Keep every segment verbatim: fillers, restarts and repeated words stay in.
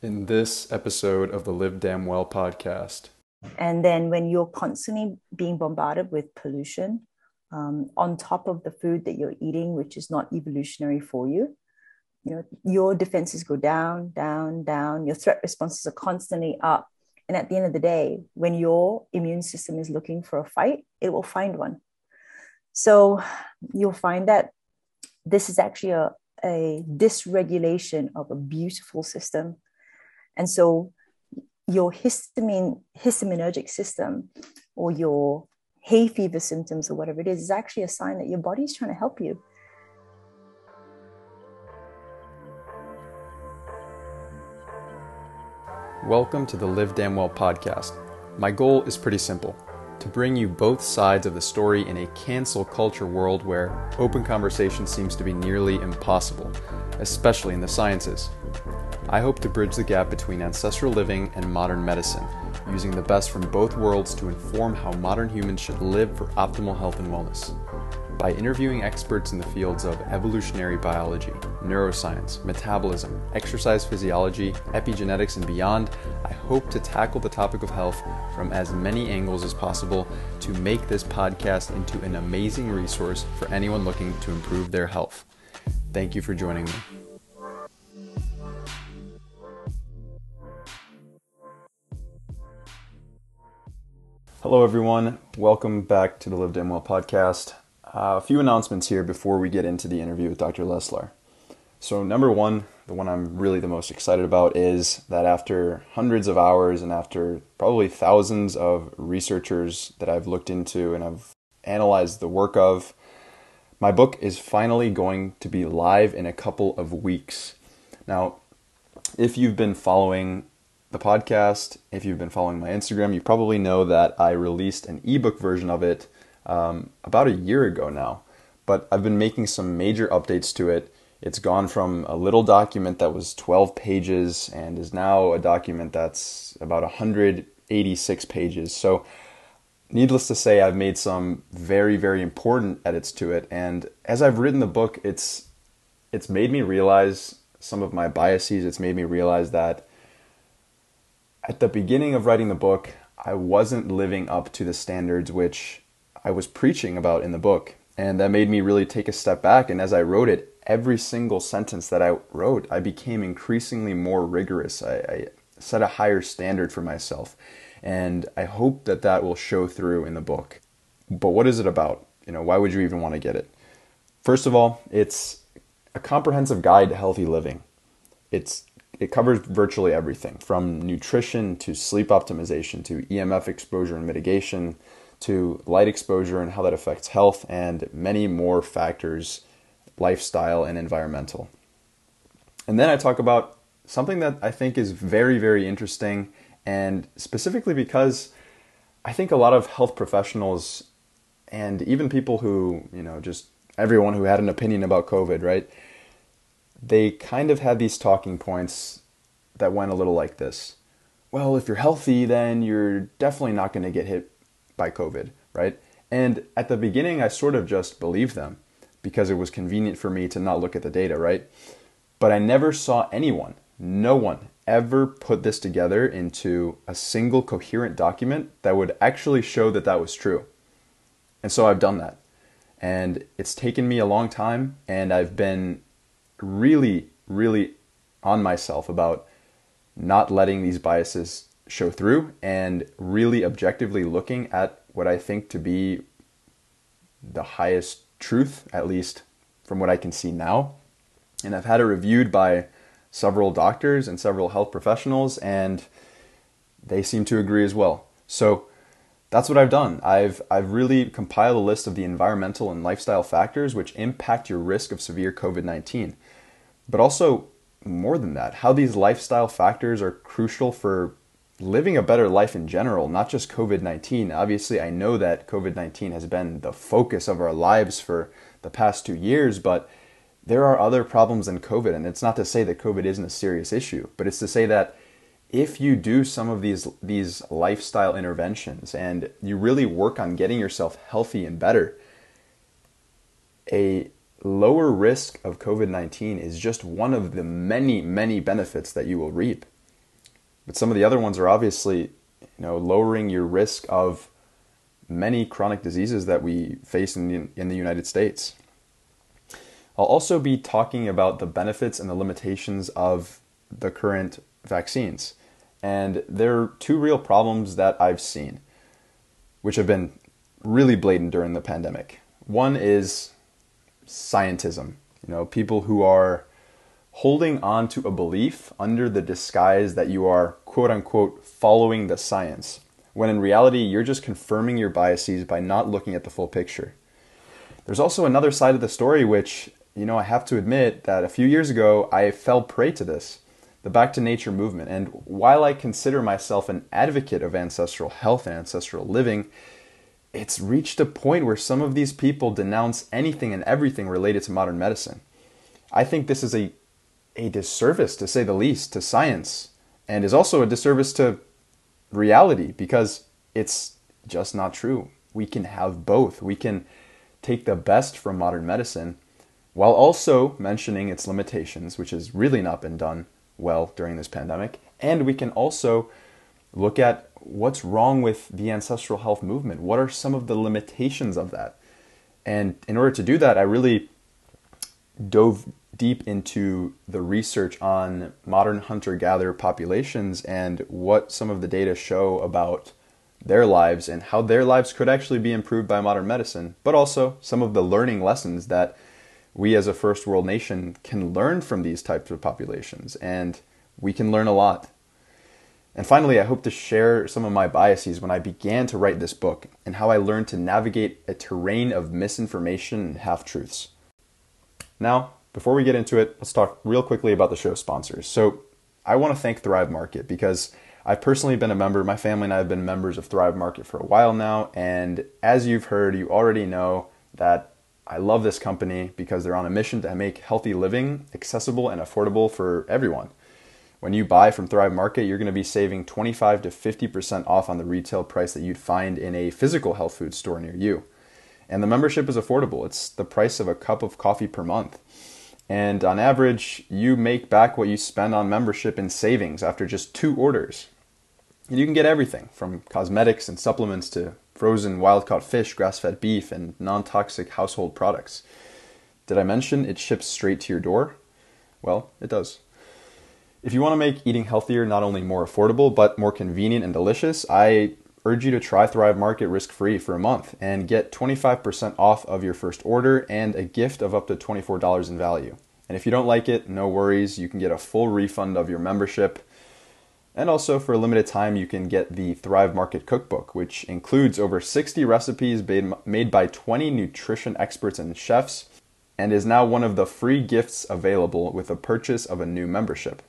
in this episode of the Live Damn Well podcast. And then when you're constantly being bombarded with pollution um, on top of the food that you're eating, which is not evolutionary for you, you know, your defenses go down, down, down. Your threat responses are constantly up. And at the end of the day, when your immune system is looking for a fight, it will find one. So you'll find that this is actually a, a dysregulation of a beautiful system. And so your histamine, histaminergic system, or your hay fever symptoms, or whatever it is, is actually a sign that your body's trying to help you. Welcome to the Live Damn Well podcast. My goal is pretty simple: to bring you both sides of the story in a cancel culture world where open conversation seems to be nearly impossible, especially in the sciences. I hope to bridge the gap between ancestral living and modern medicine, using the best from both worlds to inform how modern humans should live for optimal health and wellness. By interviewing experts in the fields of evolutionary biology, neuroscience, metabolism, exercise physiology, epigenetics, and beyond, I hope to tackle the topic of health from as many angles as possible to make this podcast into an amazing resource for anyone looking to improve their health. Thank you for joining me. Hello, everyone. Welcome back to the Live Damn Well podcast. Uh, a few announcements here before we get into the interview with Doctor Lessler. So number one, the one I'm really the most excited about, is that after hundreds of hours and after probably thousands of researchers that I've looked into and I've analyzed the work of, my book is finally going to be live in a couple of weeks. Now, if you've been following the podcast, if you've been following my Instagram, you probably know that I released an ebook version of it Um, about a year ago now, but I've been making some major updates to it. It's gone from a little document that was twelve pages and is now a document that's about one hundred eighty-six pages. So needless to say, I've made some very, very important edits to it. And as I've written the book, it's it's made me realize some of my biases. It's made me realize that at the beginning of writing the book, I wasn't living up to the standards which I was preaching about in the book, and that made me really take a step back. And as I wrote it, every single sentence that I wrote, I became increasingly more rigorous. I, I set a higher standard for myself, and I hope that that will show through in the book. But what is it about? You know, why would you even want to get it? First of all, it's a comprehensive guide to healthy living. It's It covers virtually everything, from nutrition to sleep optimization to E M F exposure and mitigation, to light exposure and how that affects health, and many more factors, lifestyle and environmental. And then I talk about something that I think is very, very interesting, and specifically because I think a lot of health professionals and even people who, you know, just everyone who had an opinion about COVID, right? They kind of had these talking points that went a little like this. Well, if you're healthy, then you're definitely not going to get hit by COVID, right? And at the beginning, I sort of just believed them because it was convenient for me to not look at the data, right? But I never saw anyone, no one ever put this together into a single coherent document that would actually show that that was true. And so I've done that. And it's taken me a long time, and I've been really, really on myself about not letting these biases show through and really objectively looking at what I think to be the highest truth, at least from what I can see now. And I've had it reviewed by several doctors and several health professionals, and they seem to agree as well. So that's what I've done. I've I've really compiled a list of the environmental and lifestyle factors which impact your risk of severe COVID nineteen. But also more than that, how these lifestyle factors are crucial for living a better life in general, not just COVID nineteen. Obviously, I know that COVID nineteen has been the focus of our lives for the past two years, but there are other problems than COVID. And it's not to say that COVID isn't a serious issue, but it's to say that if you do some of these, these lifestyle interventions and you really work on getting yourself healthy and better, a lower risk of COVID nineteen is just one of the many, many benefits that you will reap. But some of the other ones are obviously, you know, lowering your risk of many chronic diseases that we face in the, in the United States. I'll also be talking about the benefits and the limitations of the current vaccines. And there are two real problems that I've seen, which have been really blatant during the pandemic. One is scientism, you know, people who are holding on to a belief under the disguise that you are, quote unquote, following the science, when in reality, you're just confirming your biases by not looking at the full picture. There's also another side of the story, which, you know, I have to admit that a few years ago, I fell prey to this, the Back to Nature movement. And while I consider myself an advocate of ancestral health and ancestral living, it's reached a point where some of these people denounce anything and everything related to modern medicine. I think this is a, a disservice, to say the least, to science, and is also a disservice to reality, because it's just not true. We can have both. We can take the best from modern medicine while also mentioning its limitations, which has really not been done well during this pandemic. And we can also look at what's wrong with the ancestral health movement. What are some of the limitations of that? And in order to do that, I really dove deep into the research on modern hunter-gatherer populations and what some of the data show about their lives and how their lives could actually be improved by modern medicine, but also some of the learning lessons that we as a first world nation can learn from these types of populations, and we can learn a lot. And finally, I hope to share some of my biases when I began to write this book and how I learned to navigate a terrain of misinformation and half-truths. Now, before we get into it, let's talk real quickly about the show sponsors. So I want to thank Thrive Market, because I've personally been a member, my family and I have been members of Thrive Market for a while now. And as you've heard, you already know that I love this company because they're on a mission to make healthy living accessible and affordable for everyone. When you buy from Thrive Market, you're going to be saving twenty-five to fifty percent off on the retail price that you'd find in a physical health food store near you. And the membership is affordable. It's the price of a cup of coffee per month. And on average, you make back what you spend on membership in savings after just two orders. And you can get everything from cosmetics and supplements to frozen wild-caught fish, grass-fed beef, and non-toxic household products. Did I mention it ships straight to your door? Well, it does. If you want to make eating healthier not only more affordable, but more convenient and delicious, I urge you to try Thrive Market risk-free for a month and get twenty-five percent off of your first order and a gift of up to twenty-four dollars in value. And if you don't like it, no worries. You can get a full refund of your membership. And also, for a limited time, you can get the Thrive Market Cookbook, which includes over sixty recipes made by twenty nutrition experts and chefs, and is now one of the free gifts available with the purchase of a new membership.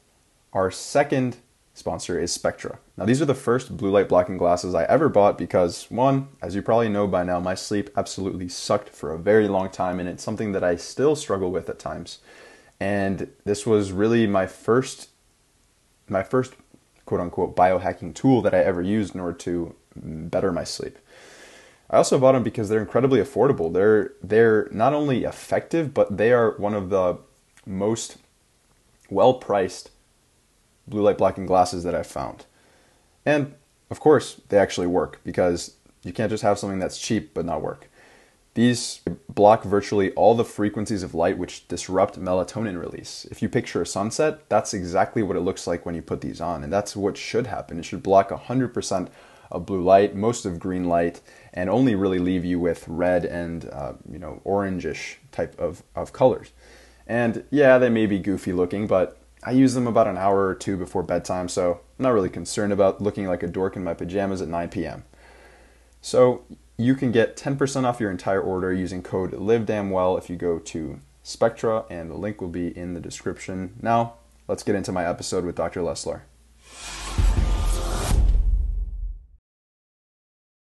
Our second sponsor is Spectra. Now, these are the first blue light blocking glasses I ever bought because, one, as you probably know by now, my sleep absolutely sucked for a very long time, and it's something that I still struggle with at times. And this was really my first, my first quote unquote biohacking tool that I ever used in order to better my sleep. I also bought them because they're incredibly affordable. They're, they're not only effective, but they are one of the most well-priced blue light blocking glasses that I've found. And of course, they actually work, because you can't just have something that's cheap but not work. These block virtually all the frequencies of light which disrupt melatonin release. If you picture a sunset, that's exactly what it looks like when you put these on, and that's what should happen. It should block one hundred percent of blue light, most of green light, and only really leave you with red and uh, you know, orangish type of, of colors. And yeah, they may be goofy looking, but I use them about an hour or two before bedtime, so I'm not really concerned about looking like a dork in my pajamas at nine p m So you can get ten percent off your entire order using code Live Damn Well if you go to Spectra, and the link will be in the description. Now, let's get into my episode with Doctor Lessler.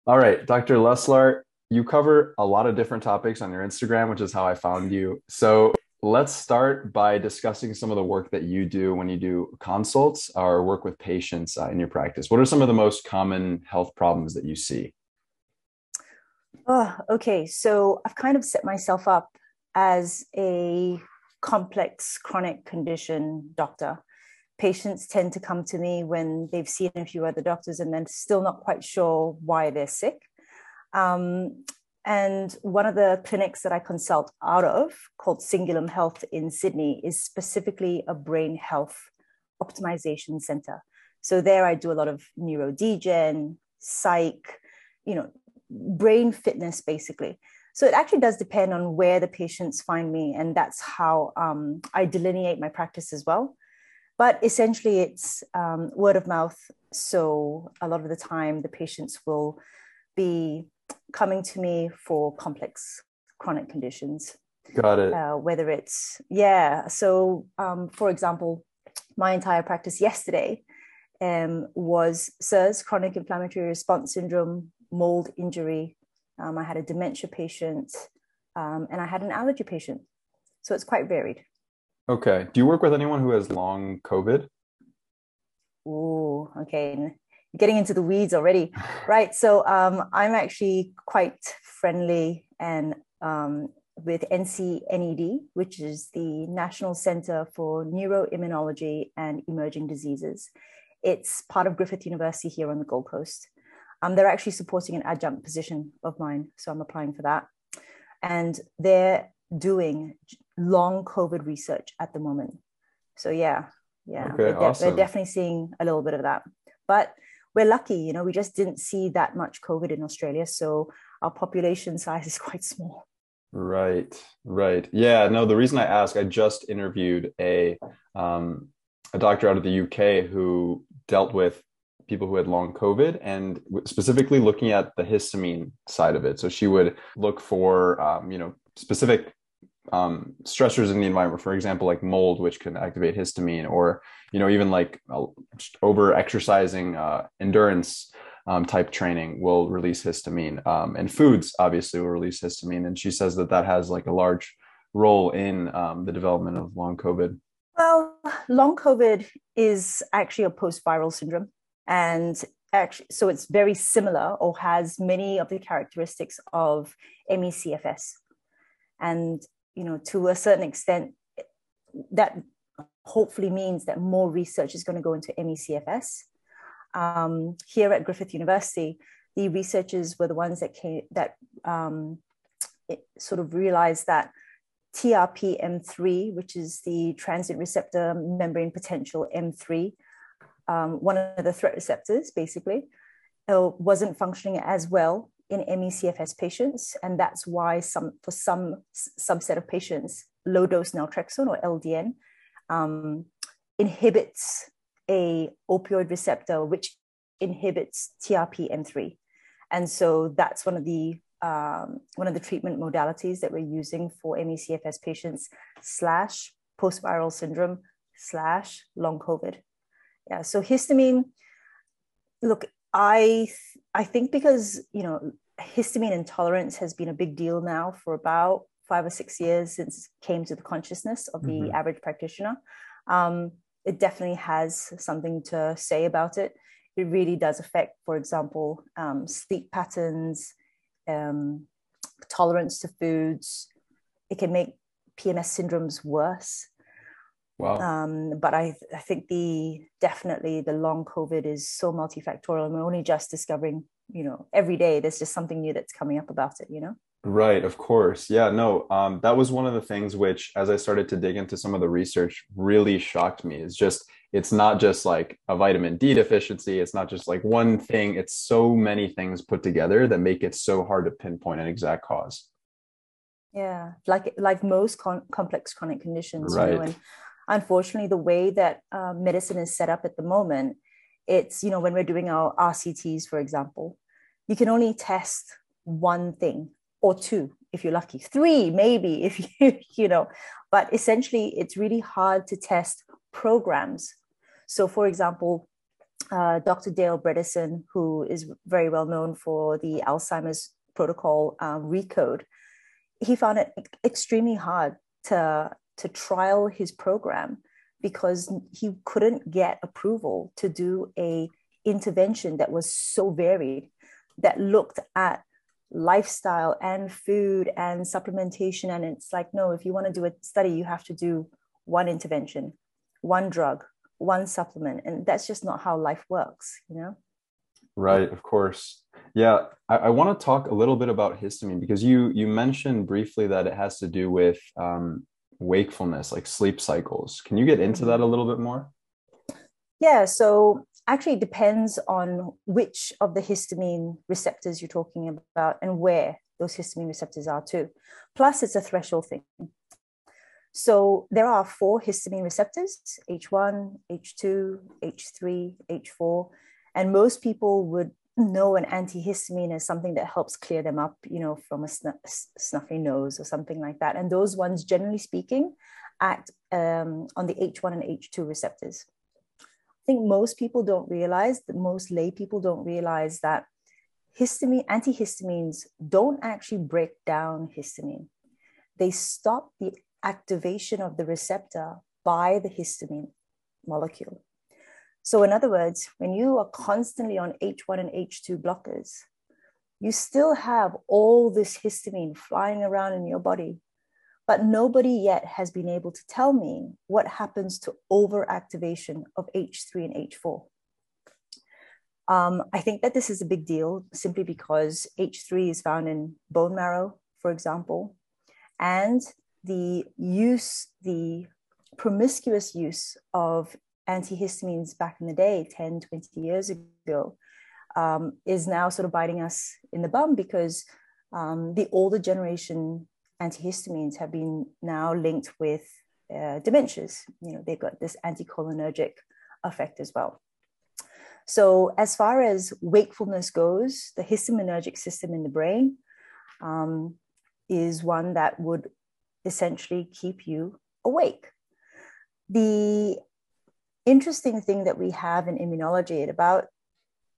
All right, Doctor Lessler, you cover a lot of different topics on your Instagram, which is how I found you. So let's start by discussing some of the work that you do when you do consults or work with patients in your practice. What are some of the most common health problems that you see? Oh, okay, so I've kind of set myself up as a complex chronic condition doctor. patients tend to come to me when they've seen a few other doctors and then still not quite sure why they're sick. Um, and one of the clinics that I consult out of, called Cingulum Health in Sydney, is specifically a brain health optimization center. So there I do a lot of neurodegen, psych, you know, brain fitness, basically. So it actually does depend on where the patients find me, and that's how um, I delineate my practice as well. But essentially it's um, word of mouth. So a lot of the time the patients will be coming to me for complex chronic conditions. Got it. Uh, whether it's, yeah. So um, for example, my entire practice yesterday um, was SIRS, chronic inflammatory response syndrome, mold injury. Um, I had a dementia patient, um, and I had an allergy patient. So it's quite varied. Okay. Do you work with anyone who has long COVID? Ooh, okay. You're getting into the weeds already. Right. So um, I'm actually quite friendly and um, with N C N E D, which is the National Center for Neuroimmunology and Emerging Diseases. It's part of Griffith University here on the Gold Coast. Um, they're actually supporting an adjunct position of mine, so I'm applying for that. And they're doing long COVID research at the moment. So yeah, yeah, okay, we're, awesome. we're definitely seeing a little bit of that. But we're lucky, you know, we just didn't see that much COVID in Australia. So our population size is quite small. Right, right. Yeah, no, the reason I ask, I just interviewed a, um, a doctor out of the U K who dealt with people who had long COVID, and specifically looking at the histamine side of it. So she would look for, um, you know, specific um, stressors in the environment, for example, like mold, which can activate histamine, or, you know, even like uh, over exercising, uh, endurance um, type training will release histamine, um, and foods obviously will release histamine. And she says that that has like a large role in um, the development of long COVID. Well, long COVID is actually a post-viral syndrome. And actually, so it's very similar or has many of the characteristics of M E C F S. And, you know, to a certain extent, that hopefully means that more research is going to go into M E C F S. Um, here at Griffith University, the researchers were the ones that came, that um, it sort of realized that T R P M three, which is the transient receptor membrane potential M three, Um, one of the threat receptors, basically, uh, wasn't functioning as well in M E C F S patients. And that's why some, for some subset of patients, low-dose naltrexone, or L D N, um, inhibits a opioid receptor, which inhibits T R P M three. And so that's one of the, um, one of the treatment modalities that we're using for M E C F S patients, slash post-viral syndrome, slash long COVID. Yeah, so histamine, look, I I think because, you know, histamine intolerance has been a big deal now for about five or six years since it came to the consciousness of the mm-hmm. average practitioner. Um, it definitely has something to say about it. It really does affect, for example, um, sleep patterns, um, tolerance to foods. It can make P M S syndromes worse. Wow. Um, but I, I think the definitely the long COVID is so multifactorial, and we're only just discovering, you know, every day there's just something new that's coming up about it, you know? Right. Of course. Yeah, no, um, that was one of the things which, as I started to dig into some of the research, really shocked me. It's just, it's not just like a vitamin D deficiency. It's not just like one thing. It's so many things put together that make it so hard to pinpoint an exact cause. Yeah. Like, like most con- complex chronic conditions, right. You know, and, unfortunately, the way that uh, medicine is set up at the moment, it's, you know, when we're doing our R C Ts, for example, you can only test one thing or two, if you're lucky, three, maybe, if you, you know, but essentially it's really hard to test programs. So for example, uh, Doctor Dale Bredesen, who is very well known for the Alzheimer's protocol uh, RECODE, he found it extremely hard to to trial his program because he couldn't get approval to do a intervention that was so varied, that looked at lifestyle and food and supplementation. And it's like, no, if you want to do a study, you have to do one intervention, one drug, one supplement, and that's just not how life works, you know? Right, of course. Yeah, I, I want to talk a little bit about histamine, because you you mentioned briefly that it has to do with um, wakefulness, like sleep cycles. Can you get into that a little bit more? Yeah, so actually it depends on which of the histamine receptors you're talking about and where those histamine receptors are too. Plus, it's a threshold thing. So there are four histamine receptors, H one, H two, H three, H four, and most people would know an antihistamine as something that helps clear them up, you know, from a snuff, snuffy nose or something like that. And those ones, generally speaking, act um, on the H one and H two receptors. I think most people don't realize, that most lay people don't realize that histamine, antihistamines don't actually break down histamine. They stop the activation of the receptor by the histamine molecule. So in other words, when you are constantly on H one and H two blockers, you still have all this histamine flying around in your body, but nobody yet has been able to tell me what happens to overactivation of H three and H four. Um, I think that this is a big deal simply because H three is found in bone marrow, for example, and the use, the promiscuous use of antihistamines back in the day, ten, twenty years ago, um, is now sort of biting us in the bum, because um, the older generation antihistamines have been now linked with uh, dementias. You know, they've got this anticholinergic effect as well. So as far as wakefulness goes, the histaminergic system in the brain um, is one that would essentially keep you awake. The interesting thing that we have in immunology at about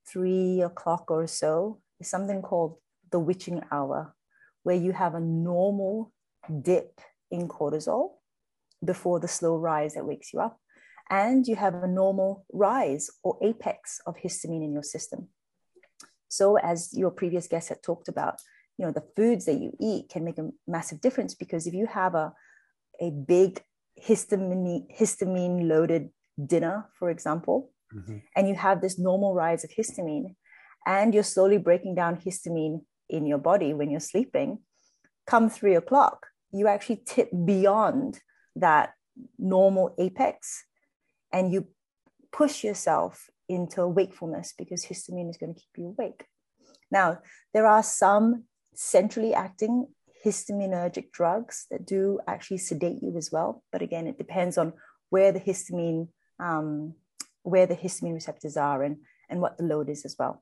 three o'clock or so is something called the witching hour, where you have a normal dip in cortisol before the slow rise that wakes you up, and you have a normal rise or apex of histamine in your system. So as your previous guest had talked about, you know, the foods that you eat can make a massive difference, because if you have a, a big histamine, histamine loaded dinner, for example, mm-hmm. and you have this normal rise of histamine, and you're slowly breaking down histamine in your body when you're sleeping, come three o'clock, you actually tip beyond that normal apex and you push yourself into wakefulness, because histamine is going to keep you awake. Now, there are some centrally acting histaminergic drugs that do actually sedate you as well. But again, it depends on where the histamine, um, where the histamine receptors are and, and what the load is as well.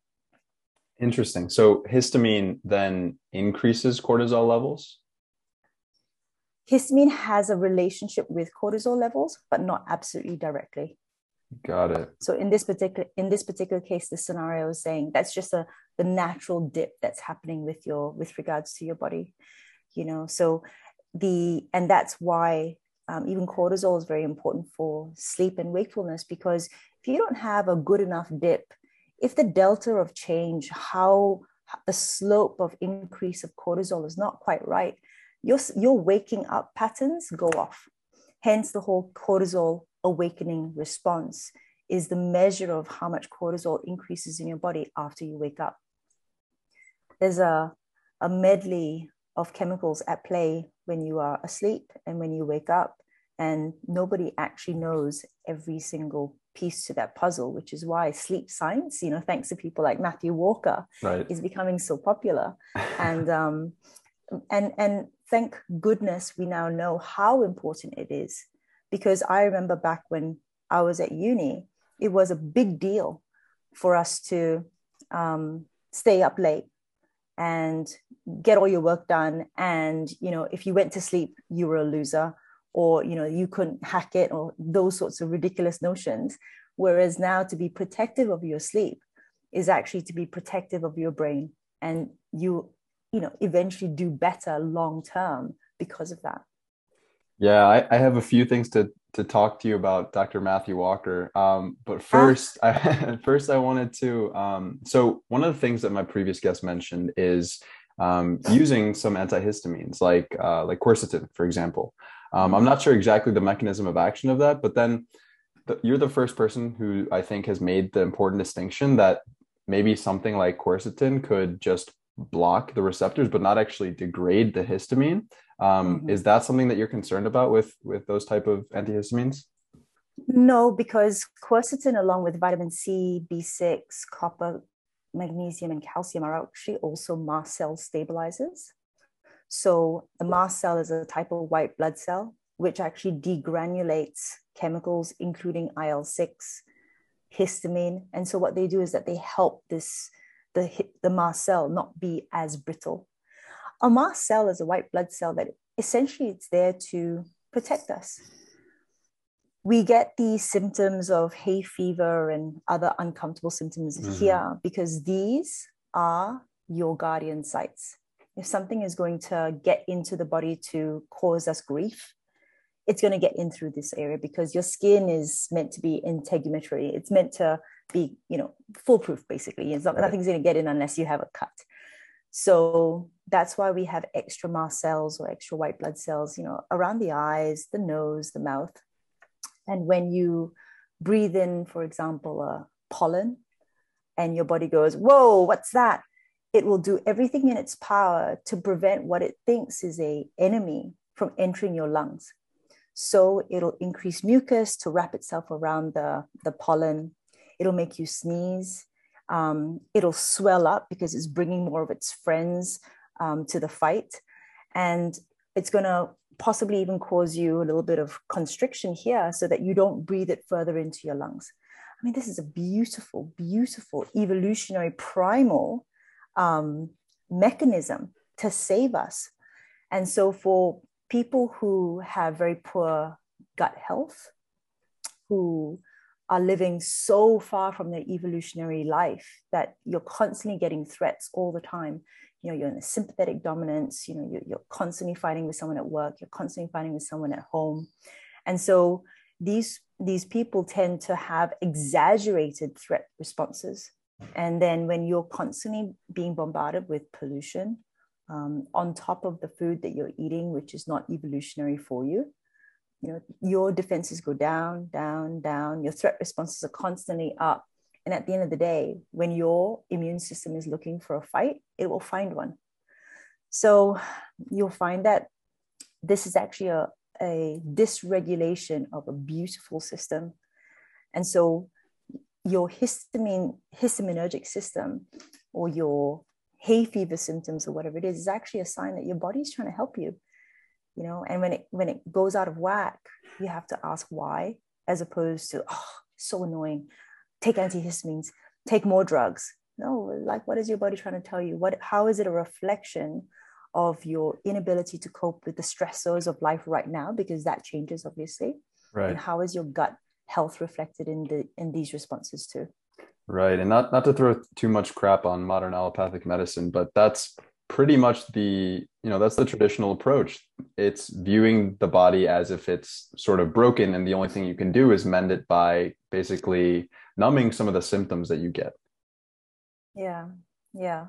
Interesting. So histamine then increases cortisol levels? Histamine has a relationship with cortisol levels, but not absolutely directly. Got it. So in this particular in this particular case, the scenario is saying that's just a the natural dip that's happening with your with regards to your body, you know. So the and that's why um, even cortisol is very important for sleep and wakefulness, because if you don't have a good enough dip, if the delta of change, how the slope of increase of cortisol is not quite right, your your waking up patterns go off. Hence, the whole cortisol awakening response is the measure of how much cortisol increases in your body after you wake up. There's a, a medley of chemicals at play when you are asleep and when you wake up, and nobody actually knows every single piece to that puzzle, which is why sleep science, you know, thanks to people like Matthew Walker, right, is becoming so popular. and um, and and thank goodness we now know how important it is. Because I remember back when I was at uni, it was a big deal for us to um, stay up late and get all your work done. And, you know, if you went to sleep, you were a loser, or, you know, you couldn't hack it, or those sorts of ridiculous notions. Whereas now, to be protective of your sleep is actually to be protective of your brain. And you, you know, eventually do better long term because of that. Yeah, I, I have a few things to to talk to you about, Doctor Matthew Walker. Um, but first, I, first I wanted to. Um, so one of the things that my previous guest mentioned is um, using some antihistamines, like uh, like quercetin, for example. Um, I'm not sure exactly the mechanism of action of that, but then the, you're the first person who I think has made the important distinction that maybe something like quercetin could just block the receptors, but not actually degrade the histamine. Um, mm-hmm. Is that something that you're concerned about with, with those type of antihistamines? No, because quercetin, along with vitamin C, B six, copper, magnesium, and calcium, are actually also mast cell stabilizers. So the mast cell is a type of white blood cell, which actually degranulates chemicals, including I L six, histamine. And so what they do is that they help this the, the mast cell not be as brittle. A mast cell is a white blood cell that essentially it's there to protect us. We get the symptoms of hay fever and other uncomfortable symptoms mm-hmm. here because these are your guardian sites. If something is going to get into the body to cause us grief, it's going to get in through this area because your skin is meant to be integumentary. It's meant to be, you know, foolproof, basically. It's not, right. Nothing's going to get in unless you have a cut. So that's why we have extra mast cells or extra white blood cells, you know, around the eyes, the nose, the mouth. And when you breathe in, for example, uh, pollen, and your body goes, whoa, what's that? It will do everything in its power to prevent what it thinks is an enemy from entering your lungs. So it'll increase mucus to wrap itself around the, the pollen. It'll make you sneeze. Um, it'll swell up because it's bringing more of its friends um, to the fight. And it's going to possibly even cause you a little bit of constriction here so that you don't breathe it further into your lungs. I mean, this is a beautiful, beautiful evolutionary primal um, mechanism to save us. And so for people who have very poor gut health, who are living so far from their evolutionary life that you're constantly getting threats all the time. You know, you're in a sympathetic dominance, you know, you're, you're constantly fighting with someone at work, you're constantly fighting with someone at home. And so these, these people tend to have exaggerated threat responses. And then when you're constantly being bombarded with pollution, Um, on top of the food that you're eating, which is not evolutionary for you, you know, your defenses go down, down, down. Your threat responses are constantly up. And at the end of the day, when your immune system is looking for a fight, it will find one. So you'll find that this is actually a, a dysregulation of a beautiful system. And so your histamine, histaminergic system, or your hay fever symptoms or whatever it is, is actually a sign that your body's trying to help you, you know, and when it, when it goes out of whack, you have to ask why, as opposed to, oh, so annoying, take antihistamines, take more drugs. No, like, what is your body trying to tell you? What, how is it a reflection of your inability to cope with the stressors of life right now? Because that changes, obviously. Right. And how is your gut health reflected in the, in these responses too? Right. And not, not to throw too much crap on modern allopathic medicine, but that's pretty much the, you know, that's the traditional approach. It's viewing the body as if it's sort of broken, and the only thing you can do is mend it by basically numbing some of the symptoms that you get. Yeah. Yeah.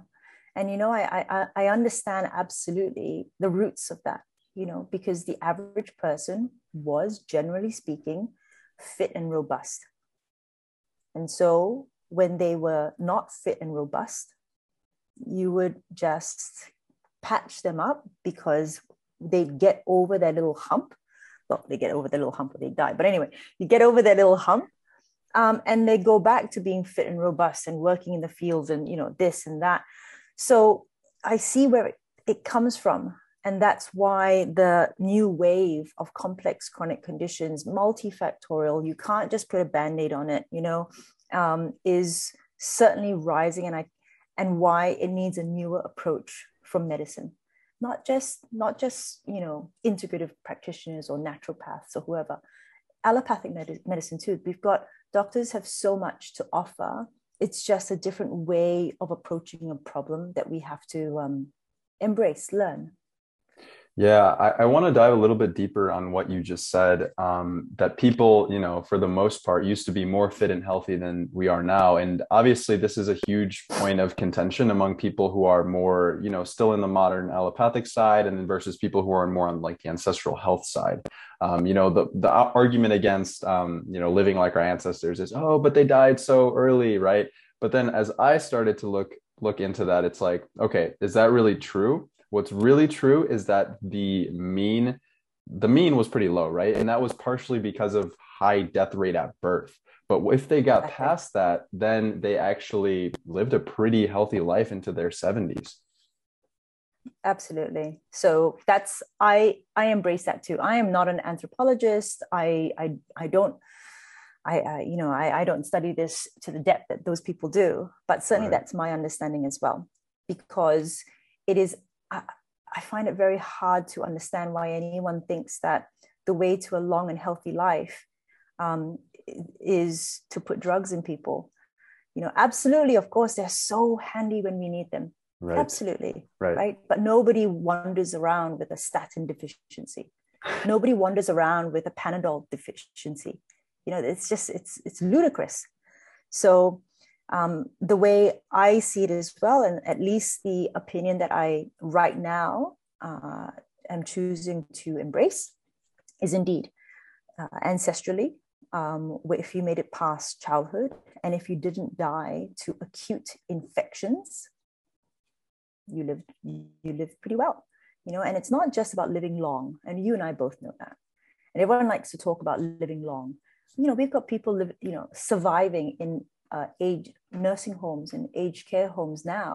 And, you know, I, I, I understand absolutely the roots of that, you know, because the average person was, generally speaking, fit and robust. And so when they were not fit and robust, you would just patch them up because they'd get over their little hump. Well, they get over their little hump or they die. But anyway, you get over their little hump um, and they go back to being fit and robust and working in the fields and, you know, this and that. So I see where it, it comes from. And that's why the new wave of complex chronic conditions, multifactorial, you can't just put a Band-Aid on it, you know, um, is certainly rising, and I, and why it needs a newer approach from medicine, not just, not just, you know, integrative practitioners or naturopaths or whoever, allopathic med- medicine too. We've got, doctors have so much to offer. It's just a different way of approaching a problem that we have to um, embrace, learn. Yeah, I, I want to dive a little bit deeper on what you just said, um, that people, you know, for the most part, used to be more fit and healthy than we are now. And obviously, this is a huge point of contention among people who are more, you know, still in the modern allopathic side, and then versus people who are more on like the ancestral health side. Um, you know, the, the argument against, um, you know, living like our ancestors is, oh, but they died so early, right? But then as I started to look, look into that, it's like, okay, is that really true? What's really true is that the mean, the mean was pretty low, right? And that was partially because of high death rate at birth. But if they got past that, then they actually lived a pretty healthy life into their seventies. Absolutely. So that's, I, I embrace that too. I am not an anthropologist. I, I, I don't, I, I you know, I, I don't study this to the depth that those people do, but certainly right. That's my understanding as well, because it is, I, I find it very hard to understand why anyone thinks that the way to a long and healthy life um, is to put drugs in people. You know, absolutely, of course, they're so handy when we need them. Right. Absolutely. Right. Right. But nobody wanders around with a statin deficiency. Nobody wanders around with a Panadol deficiency. You know, it's just, it's, it's ludicrous. So Um, the way I see it as well, and at least the opinion that I right now uh, am choosing to embrace, is indeed uh, ancestrally, um, if you made it past childhood, and if you didn't die to acute infections, you lived, you lived pretty well, you know, and it's not just about living long, and you and I both know that, and everyone likes to talk about living long. You know, we've got people, live, you know, surviving in Uh, age nursing homes and aged care homes now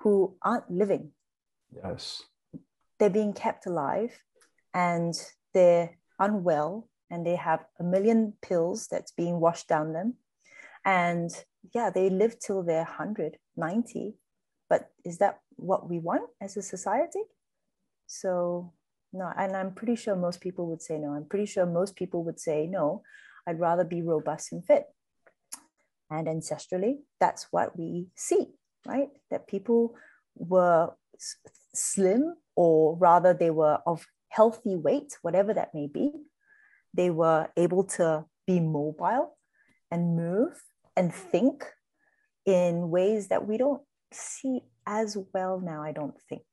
who aren't living. Yes. They're being kept alive and they're unwell and they have a million pills that's being washed down them. And yeah, they live till they're one hundred, ninety. But is that what we want as a society? So no, and I'm pretty sure most people would say no. I'm pretty sure most people would say no, I'd rather be robust and fit. And ancestrally, that's what we see, right? That people were slim, or rather they were of healthy weight, whatever that may be. They were able to be mobile and move and think in ways that we don't see as well now, I don't think,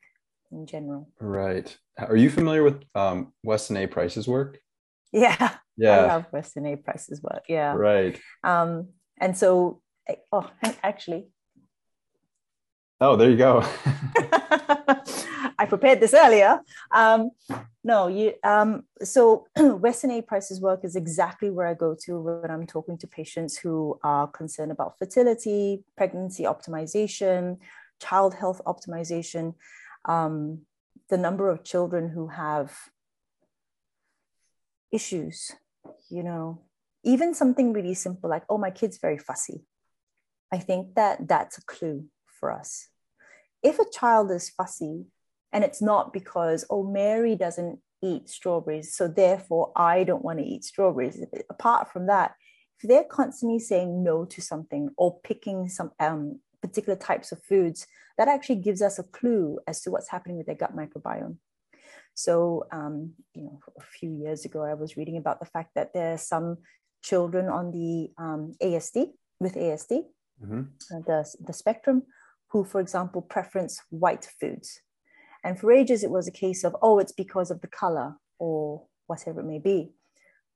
in general. Right. Are you familiar with um, Weston A. Price's work? Yeah. Yeah. I love Weston A. Price's work. Yeah. Right. Um, And so, oh, actually. Oh, there you go. I prepared this earlier. Um, no, you. Um, so Weston A. Price's work is exactly where I go to when I'm talking to patients who are concerned about fertility, pregnancy optimization, child health optimization, um, the number of children who have issues, you know, even something really simple like, oh, my kid's very fussy. I think that that's a clue for us. If a child is fussy and it's not because, oh, Mary doesn't eat strawberries, so therefore I don't want to eat strawberries. Apart from that, if they're constantly saying no to something or picking some um, particular types of foods, that actually gives us a clue as to what's happening with their gut microbiome. So, um, you know, a few years ago, I was reading about the fact that there are some children on the um, A S D, with A S D, mm-hmm. the, the spectrum, who, for example, preference white foods. And for ages, it was a case of, oh, it's because of the color or whatever it may be.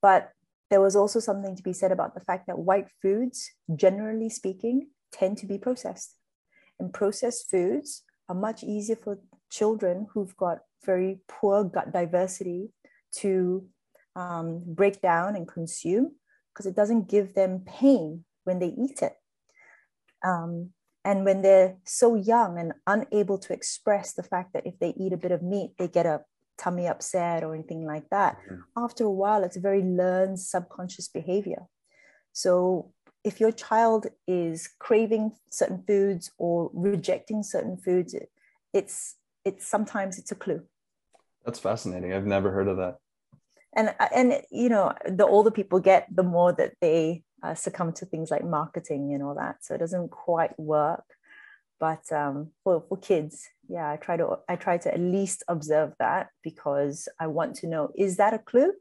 But there was also something to be said about the fact that white foods, generally speaking, tend to be processed. And processed foods are much easier for children who've got very poor gut diversity to um, break down and consume, because it doesn't give them pain when they eat it. Um, and when they're so young and unable to express the fact that if they eat a bit of meat, they get a tummy upset or anything like that, mm-hmm. after a while, it's a very learned subconscious behavior. So if your child is craving certain foods or rejecting certain foods, it, it's, it's sometimes it's a clue. That's fascinating. I've never heard of that. And, and you know, the older people get, the more that they uh, succumb to things like marketing and all that. So it doesn't quite work. But um, for, for kids, yeah, I try to I try to at least observe that, because I want to know, is that a clue,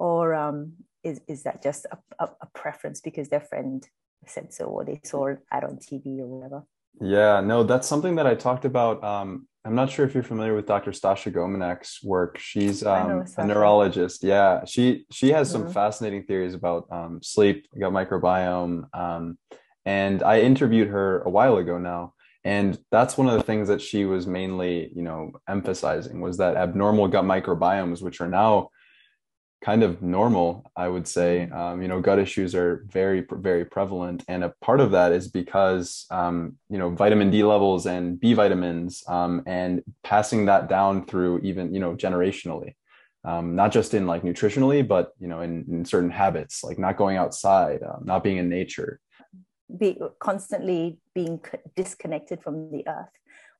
or um, is is that just a, a, a preference because their friend said so, or they saw an ad on T V or whatever? Yeah, no, that's something that I talked about. Um, I'm not sure if you're familiar with Doctor Stasha Gominak's work. She's um, a neurologist. Yeah, she she has mm-hmm. some fascinating theories about um, sleep, gut microbiome, um, and I interviewed her a while ago now. And that's one of the things that she was mainly, you know, emphasizing, was that abnormal gut microbiomes, which are now kind of normal, I would say, um, you know, gut issues are very, very prevalent. And a part of that is because, um, you know, vitamin D levels and B vitamins, um, and passing that down through even, you know, generationally, um, not just in like nutritionally, but, you know, in, in certain habits, like not going outside, uh, not being in nature. Be constantly being disconnected from the earth,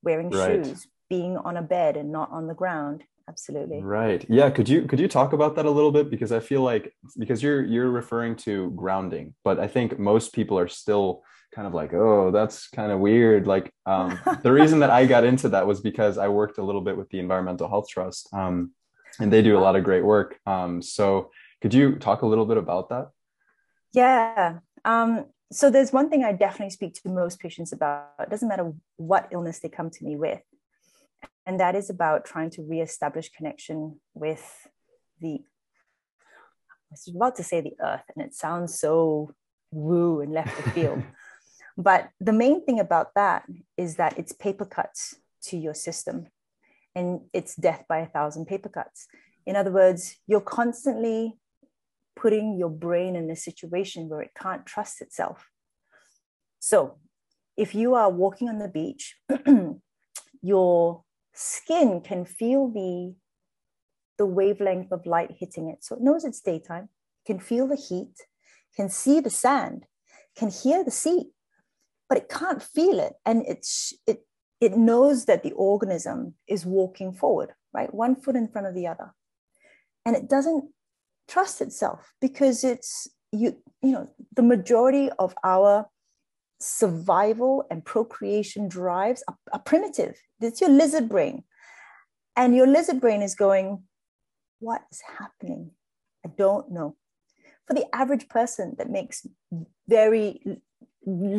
wearing right. shoes, being on a bed and not on the ground. Absolutely. Right. Yeah. Could you could you talk about that a little bit? Because I feel like, because you're you're referring to grounding, but I think most people are still kind of like, oh, that's kind of weird. Like um, the reason that I got into that was because I worked a little bit with the Environmental Health Trust, um, and they do a lot of great work. Um, so could you talk a little bit about that? Yeah. Um, So there's one thing I definitely speak to most patients about. It doesn't matter what illness they come to me with. And that is about trying to reestablish connection with the, I was about to say the earth, and it sounds so woo and left of field. But the main thing about that is that it's paper cuts to your system, and it's death by a thousand paper cuts. In other words, you're constantly putting your brain in a situation where it can't trust itself. So if you are walking on the beach, your skin can feel the, the wavelength of light hitting it. So it knows it's daytime, can feel the heat, can see the sand, can hear the sea, but it can't feel it. And it's, it, it knows that the organism is walking forward, right? One foot in front of the other. And it doesn't trust itself, because it's, you you know, the majority of our survival and procreation drives are, are primitive. It's your lizard brain, and your lizard brain is going, what is happening? I don't know. For the average person, that makes very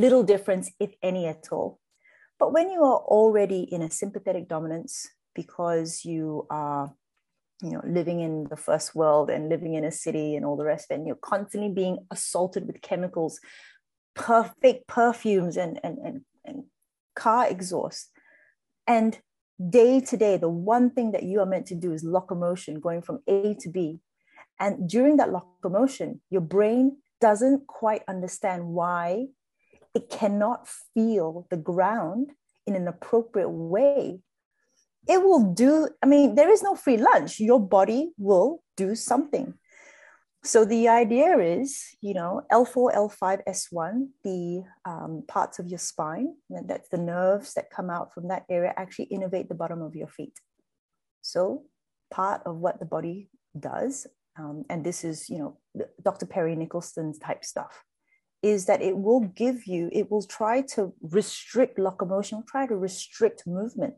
little difference, if any at all. But when you are already in a sympathetic dominance, because you are, you know, living in the first world and living in a city and all the rest of it, and you're constantly being assaulted with chemicals, perfect perfumes and, and, and, and car exhaust. And day to day, the one thing that you are meant to do is locomotion, going from A to B. And during that locomotion, your brain doesn't quite understand why it cannot feel the ground in an appropriate way. It will do, I mean, there is no free lunch. Your body will do something. So the idea is, you know, L four, L five, S one, the um, parts of your spine, that's the nerves that come out from that area, actually innervate the bottom of your feet. So part of what the body does, um, and this is, you know, Doctor Perry Nicholson type stuff, is that it will give you, it will try to restrict locomotion, try to restrict movement,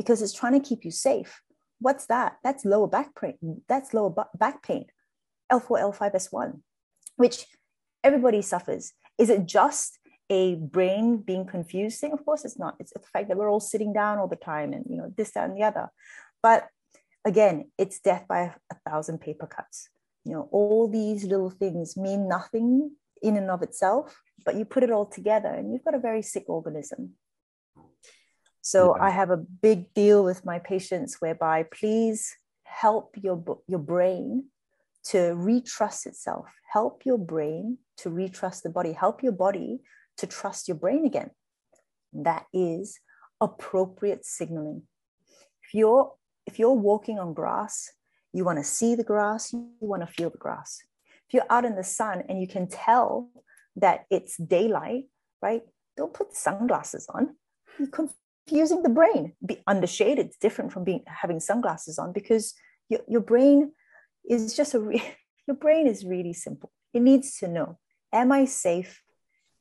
because it's trying to keep you safe. What's that? That's lower back pain. That's lower back pain, L four, L five, S one, which everybody suffers. Is it just a brain being confused thing? Of course it's not. It's the fact that we're all sitting down all the time and, you know, this, that, and the other. But again, it's death by a thousand paper cuts. You know, all these little things mean nothing in and of itself, but you put it all together and you've got a very sick organism. So yeah. I have a big deal with my patients whereby, please help your, your brain to retrust itself. Help your brain to retrust the body. Help your body to trust your brain again. That is appropriate signaling. If you're, if you're walking on grass, you want to see the grass, you want to feel the grass. If you're out in the sun and you can tell that it's daylight, right? Don't put sunglasses on. You can using the brain. Be under shade, it's different from being having sunglasses on, because your, your brain is just a re your brain is really simple. It needs to know, am I safe?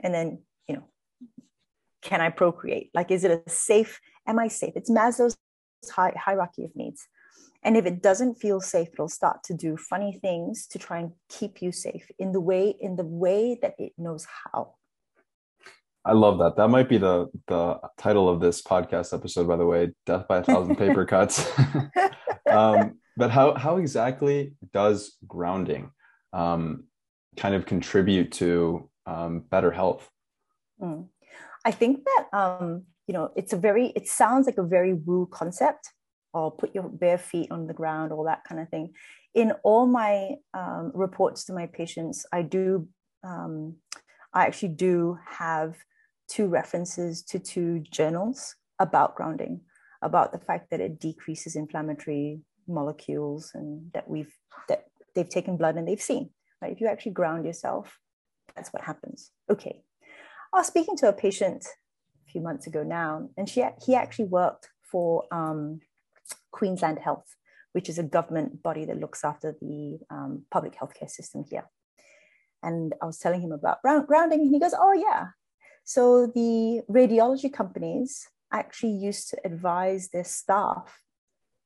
And then, you know, can I procreate? Like, is it a safe, am I safe? It's Maslow's high, hierarchy of needs. And if it doesn't feel safe, it'll start to do funny things to try and keep you safe in the way, in the way that it knows how. I love that. That might be the, the title of this podcast episode, by the way, Death by a Thousand Paper Cuts. um, but how, how exactly does grounding um, kind of contribute to um, better health? Mm. I think that, um, you know, it's a very, it sounds like a very woo concept, or put your bare feet on the ground, all that kind of thing. In all my um, reports to my patients, I do, um, I actually do have two references to two journals about grounding, about the fact that it decreases inflammatory molecules, and that we've, that they've taken blood and they've seen, right? If you actually ground yourself, that's what happens. Okay. I was speaking to a patient a few months ago now, and she he actually worked for um, Queensland Health, which is a government body that looks after the um, public healthcare system here. And I was telling him about grounding, and he goes, "Oh yeah, so the radiology companies actually used to advise their staff.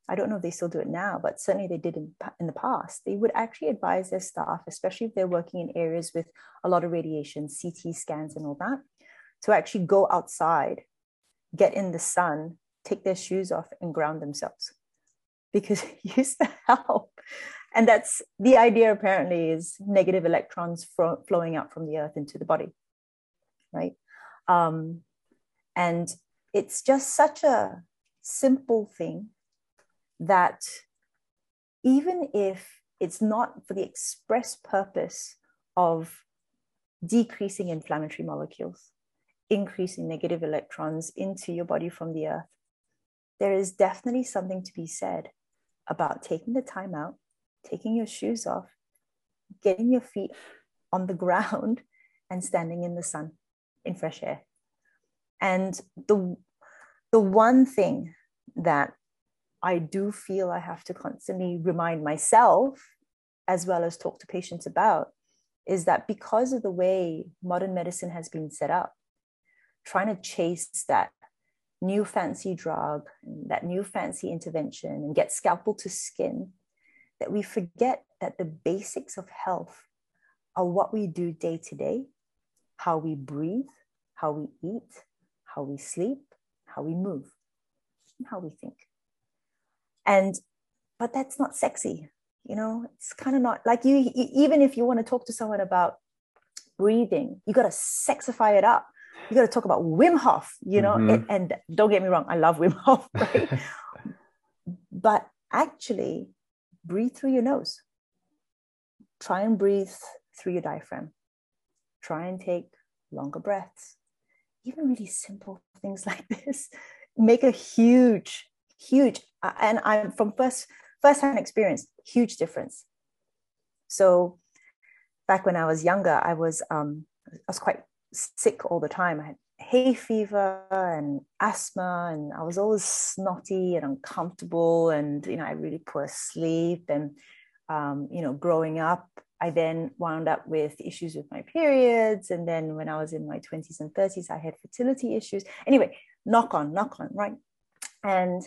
I don't know if they still do it now, but certainly they did in, in the past. They would actually advise their staff, especially if they're working in areas with a lot of radiation, C T scans and all that, to actually go outside, get in the sun, take their shoes off and ground themselves, because it used to help." And that's the idea, apparently, is negative electrons fro- flowing out from the earth into the body, right? Um, and it's just such a simple thing, that even if it's not for the express purpose of decreasing inflammatory molecules, increasing negative electrons into your body from the earth, there is definitely something to be said about taking the time out, taking your shoes off, getting your feet on the ground and standing in the sun, in fresh air. And the, the one thing that I do feel I have to constantly remind myself, as well as talk to patients about, is that because of the way modern medicine has been set up, trying to chase that new fancy drug, that new fancy intervention, and get scalpel to skin, that we forget that the basics of health are what we do day to day, how we breathe, how we eat, how we sleep, how we move, and how we think. And, but that's not sexy, you know, it's kind of not like you, even if you want to talk to someone about breathing, you got to sexify it up. You got to talk about Wim Hof, you know, mm-hmm. it, and don't get me wrong, I love Wim Hof, right? But actually breathe through your nose, try and breathe through your diaphragm, try and take longer breaths, even really simple things like this, make a huge Huge, uh, and I'm from first first-hand experience, huge difference. So back when I was younger, I was um, I was quite sick all the time. I had hay fever and asthma, and I was always snotty and uncomfortable, and you know, I really poor sleep, and um, you know, growing up, I then wound up with issues with my periods, and then when I was in my twenties and thirties, I had fertility issues. Anyway, knock on, knock on, right, and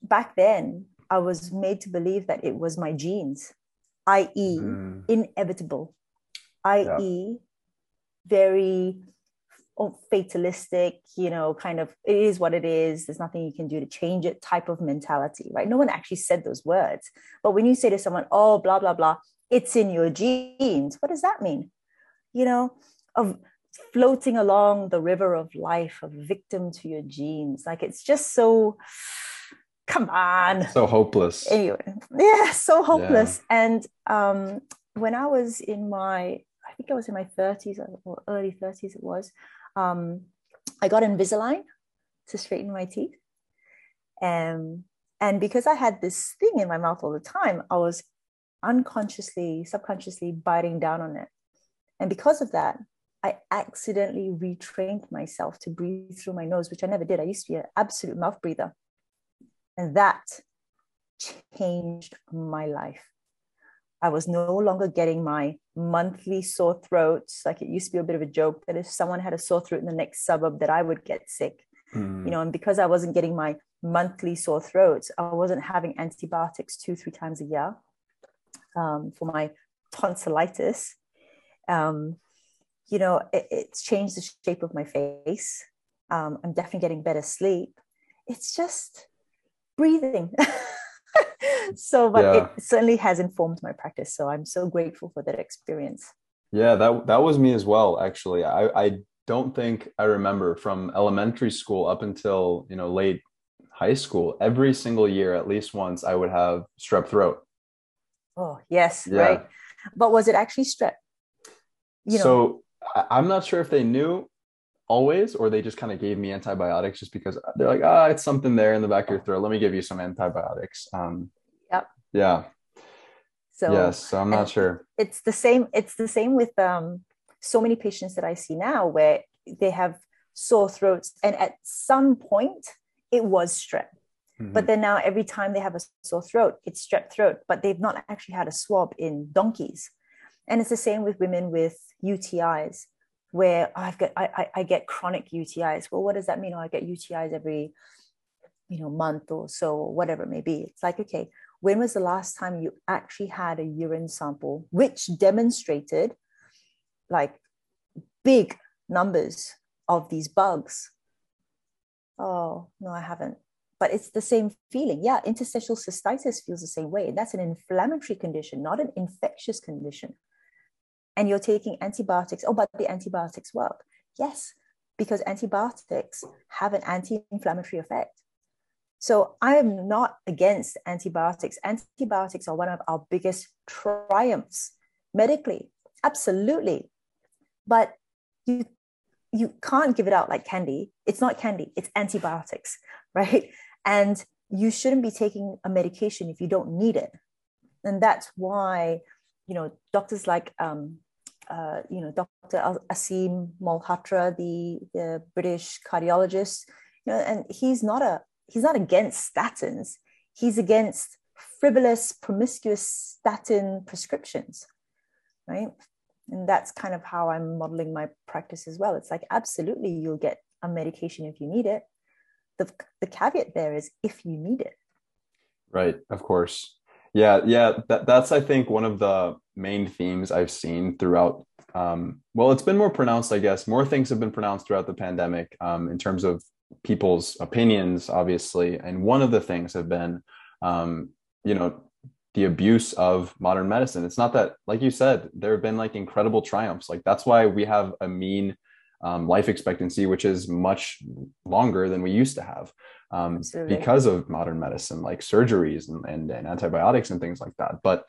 back then, I was made to believe that it was my genes, that is Mm. inevitable, that is Yeah. very oh, fatalistic, you know, kind of, it is what it is. There's nothing you can do to change it type of mentality, right? No one actually said those words. But when you say to someone, oh, blah, blah, blah, it's in your genes, what does that mean? You know, of floating along the river of life, a victim to your genes. Like, it's just so... Come on. So hopeless. Anyway, yeah, so hopeless. Yeah. And um, when I was in my, I think I was in my thirties or early thirties, it was, um, I got Invisalign to straighten my teeth. Um, and because I had this thing in my mouth all the time, I was unconsciously, subconsciously biting down on it. And because of that, I accidentally retrained myself to breathe through my nose, which I never did. I used to be an absolute mouth breather. And that changed my life. I was no longer getting my monthly sore throats. Like, it used to be a bit of a joke that if someone had a sore throat in the next suburb, that I would get sick, mm. you know, and because I wasn't getting my monthly sore throats, I wasn't having antibiotics two, three times a year um, for my tonsillitis. Um, you know, it, it's changed the shape of my face. Um, I'm definitely getting better sleep. It's just breathing. So, but yeah. It certainly has informed my practice. So I'm so grateful for that experience. Yeah, that that was me as well, actually. I, I don't think I remember from elementary school up until, you know, late high school, every single year, at least once, I would have strep throat. Oh, yes. Yeah. Right. But was it actually strep? You know, so I'm not sure if they knew always, or they just kind of gave me antibiotics just because they're like, ah, oh, it's something there in the back of your throat. Let me give you some antibiotics. Um, Yep. Yeah. So yes, so I'm not sure. It's the same. It's the same with um, so many patients that I see now where they have sore throats, and at some point it was strep, mm-hmm. but then now every time they have a sore throat, it's strep throat, but they've not actually had a swab in donkeys. And it's the same with women with U T Is, where I've got I, I, I get chronic U T Is. Well, what does that mean? Oh, I get U T Is every you know month or so, or whatever it may be. It's like, okay, when was the last time you actually had a urine sample which demonstrated like big numbers of these bugs? Oh, no, I haven't. But it's the same feeling. Yeah, interstitial cystitis feels the same way. And that's an inflammatory condition, not an infectious condition. And you're taking antibiotics. Oh, but the antibiotics work. Yes, because antibiotics have an anti-inflammatory effect. So I am not against antibiotics. Antibiotics are one of our biggest triumphs medically, absolutely. But you you can't give it out like candy. It's not candy, it's antibiotics, right? And you shouldn't be taking a medication if you don't need it. And that's why, you know, doctors like, um, uh, you know, Doctor Asim Malhotra, the, the British cardiologist, you know, and he's not a, He's not against statins. He's against frivolous, promiscuous statin prescriptions, right? And that's kind of how I'm modeling my practice as well. It's like, absolutely, you'll get a medication if you need it. The, the caveat there is if you need it. Right, of course. Yeah, yeah. That, that's, I think, one of the main themes I've seen throughout. Um, well, it's been more pronounced, I guess. More things have been pronounced throughout the pandemic um, in terms of people's opinions, obviously. And one of the things have been, um, you know, the abuse of modern medicine. It's not that, like you said, there have been like incredible triumphs. Like that's why we have a mean um, life expectancy, which is much longer than we used to have um, because of modern medicine, like surgeries and, and, and antibiotics and things like that. But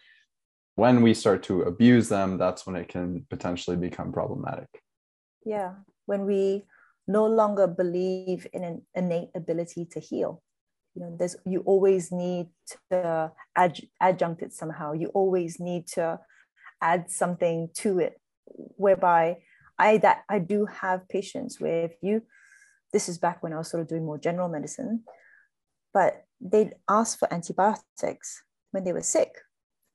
when we start to abuse them, that's when it can potentially become problematic. Yeah. When we no longer believe in an innate ability to heal. You know, there's, you always need to adj- adjunct it somehow. You always need to add something to it, whereby I, that I do have patients where if you, this is back when I was sort of doing more general medicine, but they'd ask for antibiotics when they were sick.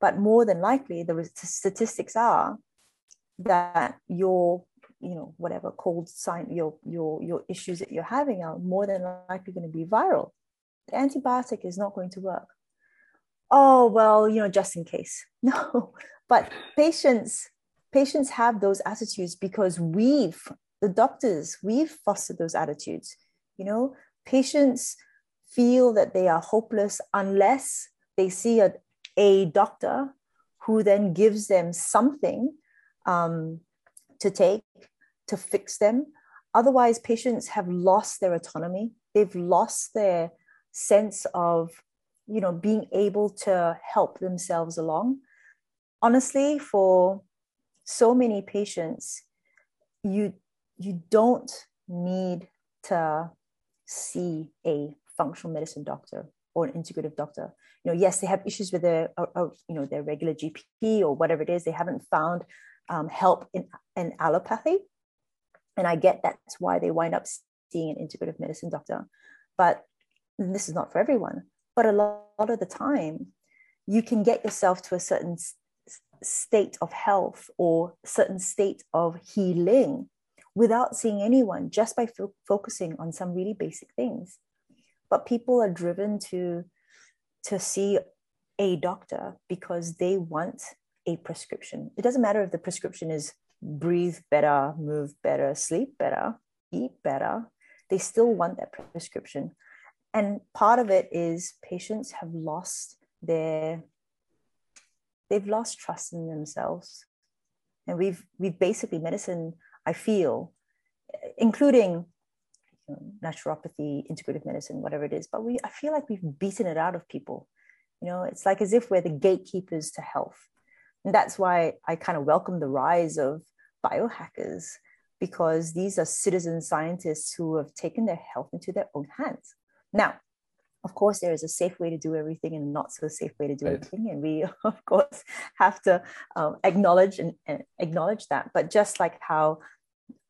But more than likely, the statistics are that your you know, whatever cold sign, your, your, your issues that you're having are more than likely going to be viral. The antibiotic is not going to work. Oh, well, you know, just in case. No, but patients, patients have those attitudes because we've, the doctors, we've fostered those attitudes. You know, patients feel that they are hopeless unless they see a, a doctor who then gives them something um, to take, to fix them. Otherwise, patients have lost their autonomy. They've lost their sense of, you know, being able to help themselves along. Honestly, for so many patients, you, you don't need to see a functional medicine doctor or an integrative doctor. You know, yes, they have issues with their, or, or, you know, their regular G P or whatever it is. They haven't found um, help in, in allopathy. And I get that's why they wind up seeing an integrative medicine doctor. But this is not for everyone. But a lot, a lot of the time, you can get yourself to a certain state of health or certain state of healing without seeing anyone, just by fo- focusing on some really basic things. But people are driven to, to see a doctor because they want a prescription. It doesn't matter if the prescription is breathe better, move better, sleep better, eat better. They still want that prescription. And part of it is patients have lost their, they've lost trust in themselves. And we've, we've basically, medicine, I feel, including you know, naturopathy, integrative medicine, whatever it is, but we, I feel like we've beaten it out of people. You know, it's like as if we're the gatekeepers to health. And that's why I kind of welcome the rise of biohackers, because these are citizen scientists who have taken their health into their own hands. Now, of course, there is a safe way to do everything and not so safe way to do right. everything. And we, of course, have to um, acknowledge and, and acknowledge that. But just like how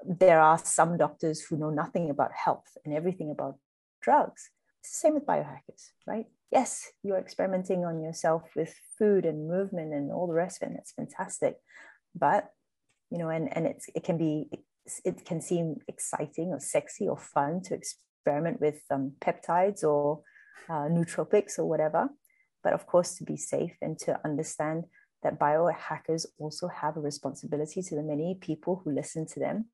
there are some doctors who know nothing about health and everything about drugs, it's the same with biohackers, right? Yes, you're experimenting on yourself with food and movement and all the rest of it. And it's fantastic. But, you know, and, and it's, it can be, it can seem exciting or sexy or fun to experiment with um, peptides or Uh, nootropics or whatever, but of course to be safe and to understand that biohackers also have a responsibility to the many people who listen to them,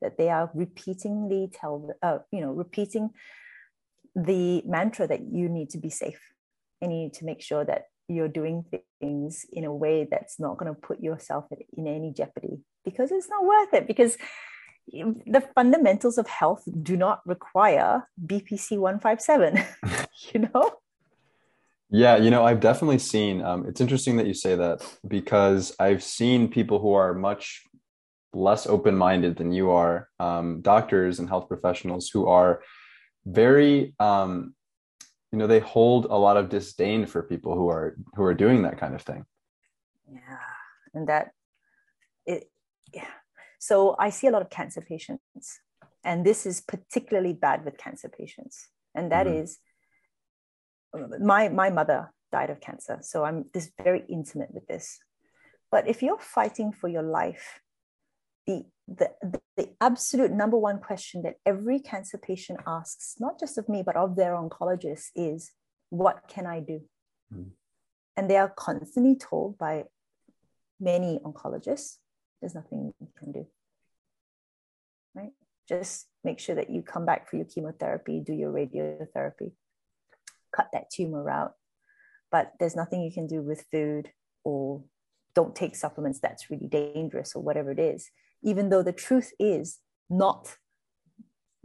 that they are repeatedly tell uh, you know repeating the mantra that you need to be safe and you need to make sure that you're doing things in a way that's not going to put yourself in any jeopardy, because it's not worth it, because the fundamentals of health do not require B P C one fifty-seven, you know? Yeah, you know, I've definitely seen, um, it's interesting that you say that, because I've seen people who are much less open-minded than you are, um, doctors and health professionals who are very, um, you know, they hold a lot of disdain for people who are, who are doing that kind of thing. Yeah. And that, it, yeah. So I see a lot of cancer patients, and this is particularly bad with cancer patients. And that mm-hmm. is, my, my mother died of cancer. So I'm this very intimate with this. But if you're fighting for your life, the, the, the absolute number one question that every cancer patient asks, not just of me, but of their oncologist, is, what can I do? Mm-hmm. And they are constantly told by many oncologists, there's nothing you can do, right? Just make sure that you come back for your chemotherapy, do your radiotherapy, cut that tumor out. But there's nothing you can do with food, or don't take supplements, that's really dangerous, or whatever it is. Even though the truth is not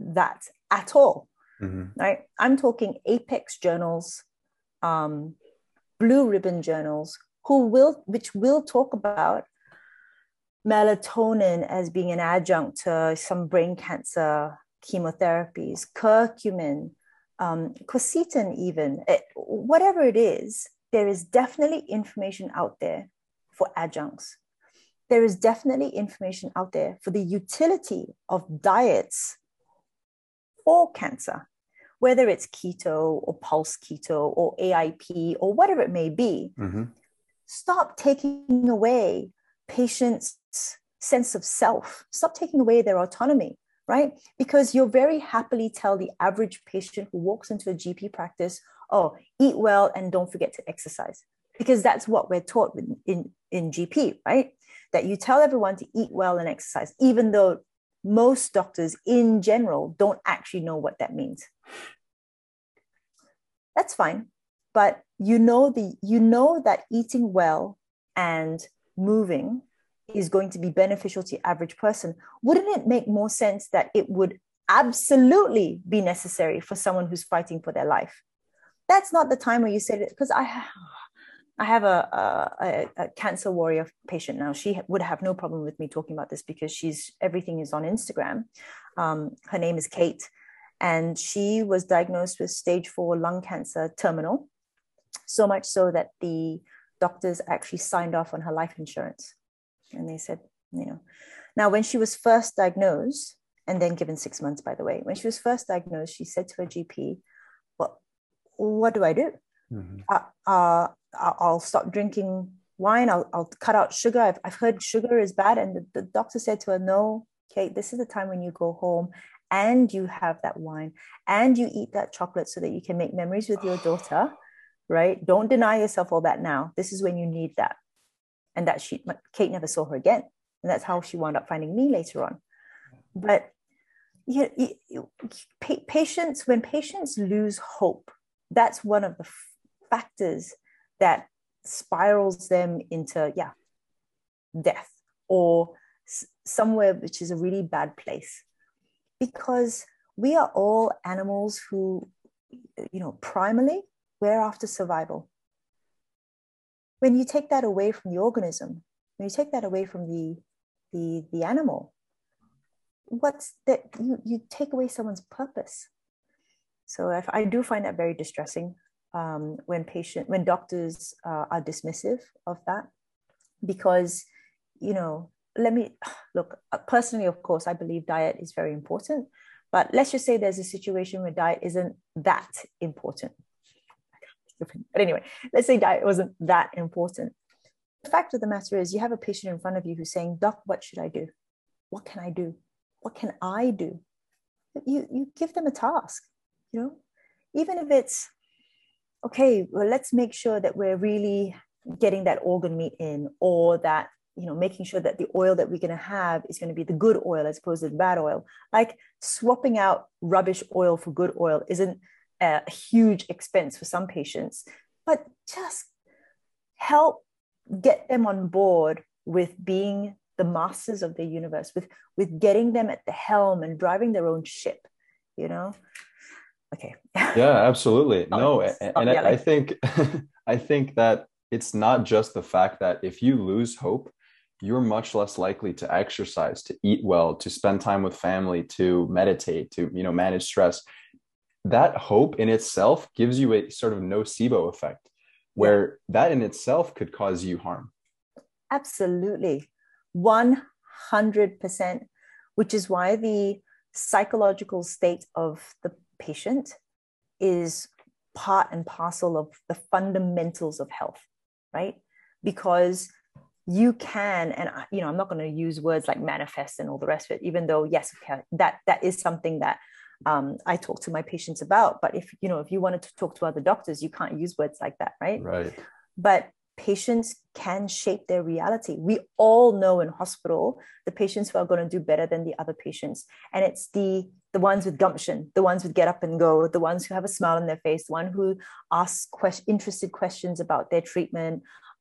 that at all, mm-hmm. right? I'm talking Apex journals, um, blue ribbon journals, who will, which will talk about melatonin as being an adjunct to some brain cancer chemotherapies, curcumin, um, quercetin even, it, whatever it is, there is definitely information out there for adjuncts. There is definitely information out there for the utility of diets for cancer, whether it's keto or pulse keto or A I P or whatever it may be. Mm-hmm. Stop taking away patients' sense of self. Stop taking away their autonomy, right? Because you'll very happily tell the average patient who walks into a G P practice, oh, eat well and don't forget to exercise. Because that's what we're taught in, in, in G P, right? That you tell everyone to eat well and exercise, even though most doctors in general don't actually know what that means. That's fine. But you know the you know that eating well and moving is going to be beneficial to the average person. Wouldn't it make more sense that it would absolutely be necessary for someone who's fighting for their life? That's not the time where you say that, because I, I have a, a, a cancer warrior patient now. She would have no problem with me talking about this because she's, everything is on Instagram. Um, her name is Kate, and she was diagnosed with stage four lung cancer terminal, so much so that the doctors actually signed off on her life insurance. And they said, you know, now when she was first diagnosed, and then given six months, by the way, when she was first diagnosed, she said to her G P, well, what do I do? Mm-hmm. Uh, uh, I'll stop drinking wine, I'll, I'll cut out sugar. I've, I've heard sugar is bad. And the, the doctor said to her, no, Kate, this is the time when you go home and you have that wine and you eat that chocolate so that you can make memories with your daughter, right? Don't deny yourself all that now. This is when you need that. And that she, Kate never saw her again. And that's how she wound up finding me later on. But you, you, you, patients, when patients lose hope, that's one of the factors that spirals them into, yeah, death or s somewhere which is a really bad place. Because we are all animals who, you know, primarily, we're after survival. When you take that away from the organism, when you take that away from the, the, the animal, what's that? You, you take away someone's purpose. So if, I do find that very distressing um, when patient, when doctors uh, are dismissive of that, because, you know, let me look, personally, of course, I believe diet is very important, but let's just say there's a situation where diet isn't that important. But anyway, let's say diet wasn't that important. The fact of the matter is you have a patient in front of you who's saying, Doc, what should I do? What can I do? What can I do? You, you give them a task, you know, even if it's, okay, well, let's make sure that we're really getting that organ meat in, or that, you know, making sure that the oil that we're going to have is going to be the good oil as opposed to the bad oil. Like swapping out rubbish oil for good oil isn't a huge expense for some patients, but just help get them on board with being the masters of the universe, with, with getting them at the helm and driving their own ship, you know? Okay. Yeah, absolutely. No, oh, and, and I, I think, I think that it's not just the fact that if you lose hope, you're much less likely to exercise, to eat well, to spend time with family, to meditate, to, you know, manage stress. That hope in itself gives you a sort of nocebo effect, where that in itself could cause you harm. Absolutely. one hundred percent, which is why the psychological state of the patient is part and parcel of the fundamentals of health, right? Because you can, and you know, I'm not going to use words like manifest and all the rest of it, even though, yes, okay, that, that is something that Um, I talk to my patients about, but if, you know, if you wanted to talk to other doctors, you can't use words like that, right? Right. But patients can shape their reality. We all know in hospital, the patients who are going to do better than the other patients. And it's the, the ones with gumption, the ones with get up and go, the ones who have a smile on their face, the one who asks quest- interested questions about their treatment,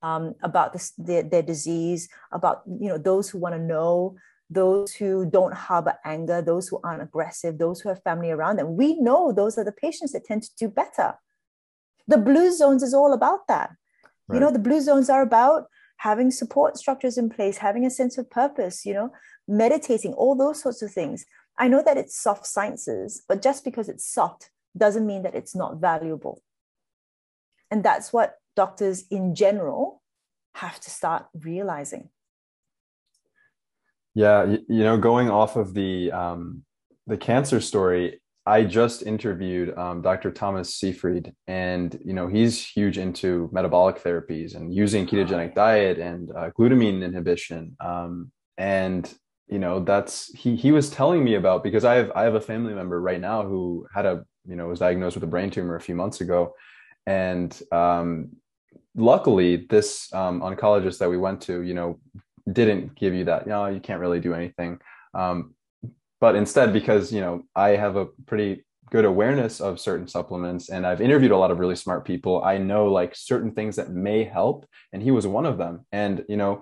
um, about this, their, their disease, about, you know, those who want to know, those who don't harbor anger, those who aren't aggressive, those who have family around them. We know those are the patients that tend to do better. The blue zones is all about that. Right. You know, the blue zones are about having support structures in place, having a sense of purpose, you know, meditating, all those sorts of things. I know that it's soft sciences, but just because it's soft doesn't mean that it's not valuable. And that's what doctors in general have to start realizing. Yeah, you, you know, going off of the um, the cancer story, I just interviewed um, Doctor Thomas Seyfried, and you know, he's huge into metabolic therapies and using ketogenic diet and uh, glutamine inhibition. Um, and you know, that's he he was telling me about, because I have I have a family member right now who had a you know was diagnosed with a brain tumor a few months ago, and um, luckily this um, oncologist that we went to, you know. didn't give you that, you know, you can't really do anything. Um, but instead, because, you know, I have a pretty good awareness of certain supplements and I've interviewed a lot of really smart people, I know like certain things that may help. And he was one of them. And, you know,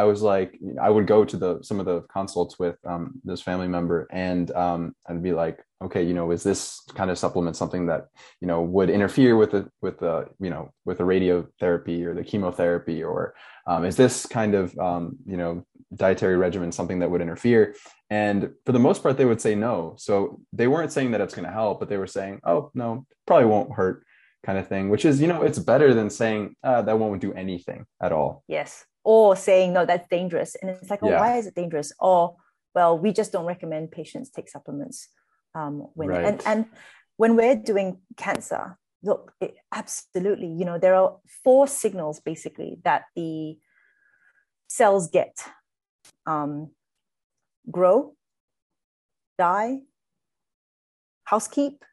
I was like, I would go to the, some of the consults with um, this family member and um, I'd be like, okay, you know, is this kind of supplement something that, you know, would interfere with the, with the, you know, with the radiotherapy or the chemotherapy, or um, is this kind of, um, you know, dietary regimen something that would interfere? And for the most part, they would say no. So they weren't saying that it's going to help, but they were saying, oh, no, probably won't hurt, kind of thing, which is, you know, it's better than saying uh, that won't do anything at all. Yes. Or saying, no, that's dangerous. And it's like, oh, yeah. Why is it dangerous? Or, well, we just don't recommend patients take supplements. Um, when right. and, and when we're doing cancer, look, it, absolutely, you know, there are four signals, basically, that the cells get, um, grow, die, housekeep,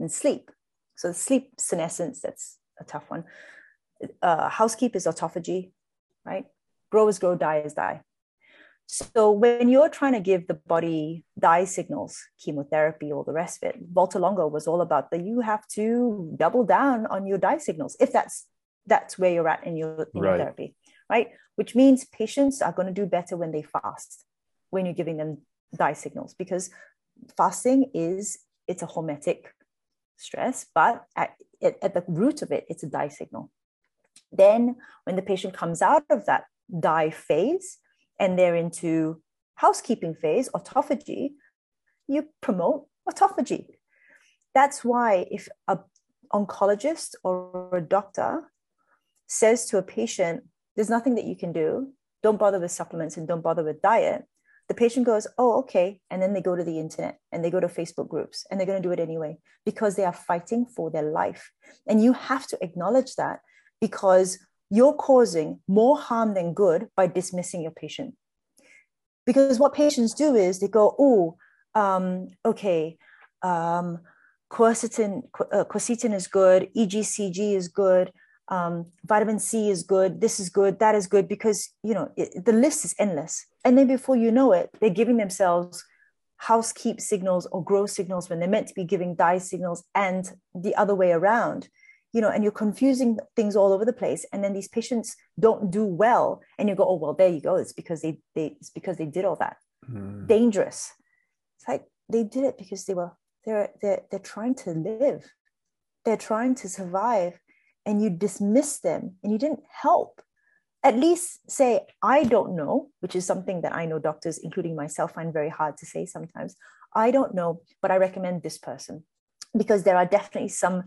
and sleep. So sleep senescence, that's a tough one. Uh, housekeep is autophagy, right? Grow is grow, die is die. So when you're trying to give the body die signals, chemotherapy, all the rest of it, Valter Longo was all about that you have to double down on your die signals if that's that's where you're at in your chemotherapy, right. right? Which means patients are going to do better when they fast, when you're giving them die signals, because fasting is, it's a hormetic stress, but at, at the root of it, it's a die signal. Then when the patient comes out of that die phase, and they're into housekeeping phase, autophagy, you promote autophagy. That's why if an oncologist or a doctor says to a patient, there's nothing that you can do, don't bother with supplements and don't bother with diet, the patient goes, oh, okay. And then they go to the internet and they go to Facebook groups and they're going to do it anyway, because they are fighting for their life. And you have to acknowledge that, because you're causing more harm than good by dismissing your patient. Because what patients do is they go, oh, um, okay, um, quercetin, uh, quercetin is good, E G C G is good, um, vitamin C is good, this is good, that is good, because, you know, it, the list is endless. And then before you know it, they're giving themselves housekeep signals or grow signals when they're meant to be giving die signals and the other way around. You know, and you're confusing things all over the place. And then these patients don't do well. And you go, oh, well, there you go. It's because they, they it's because they did all that. Mm. Dangerous. It's like they did it because they were, they're, they're, they're trying to live. They're trying to survive. And you dismiss them and you didn't help. At least say, I don't know, which is something that I know doctors, including myself, find very hard to say sometimes. I don't know, but I recommend this person. Because there are definitely some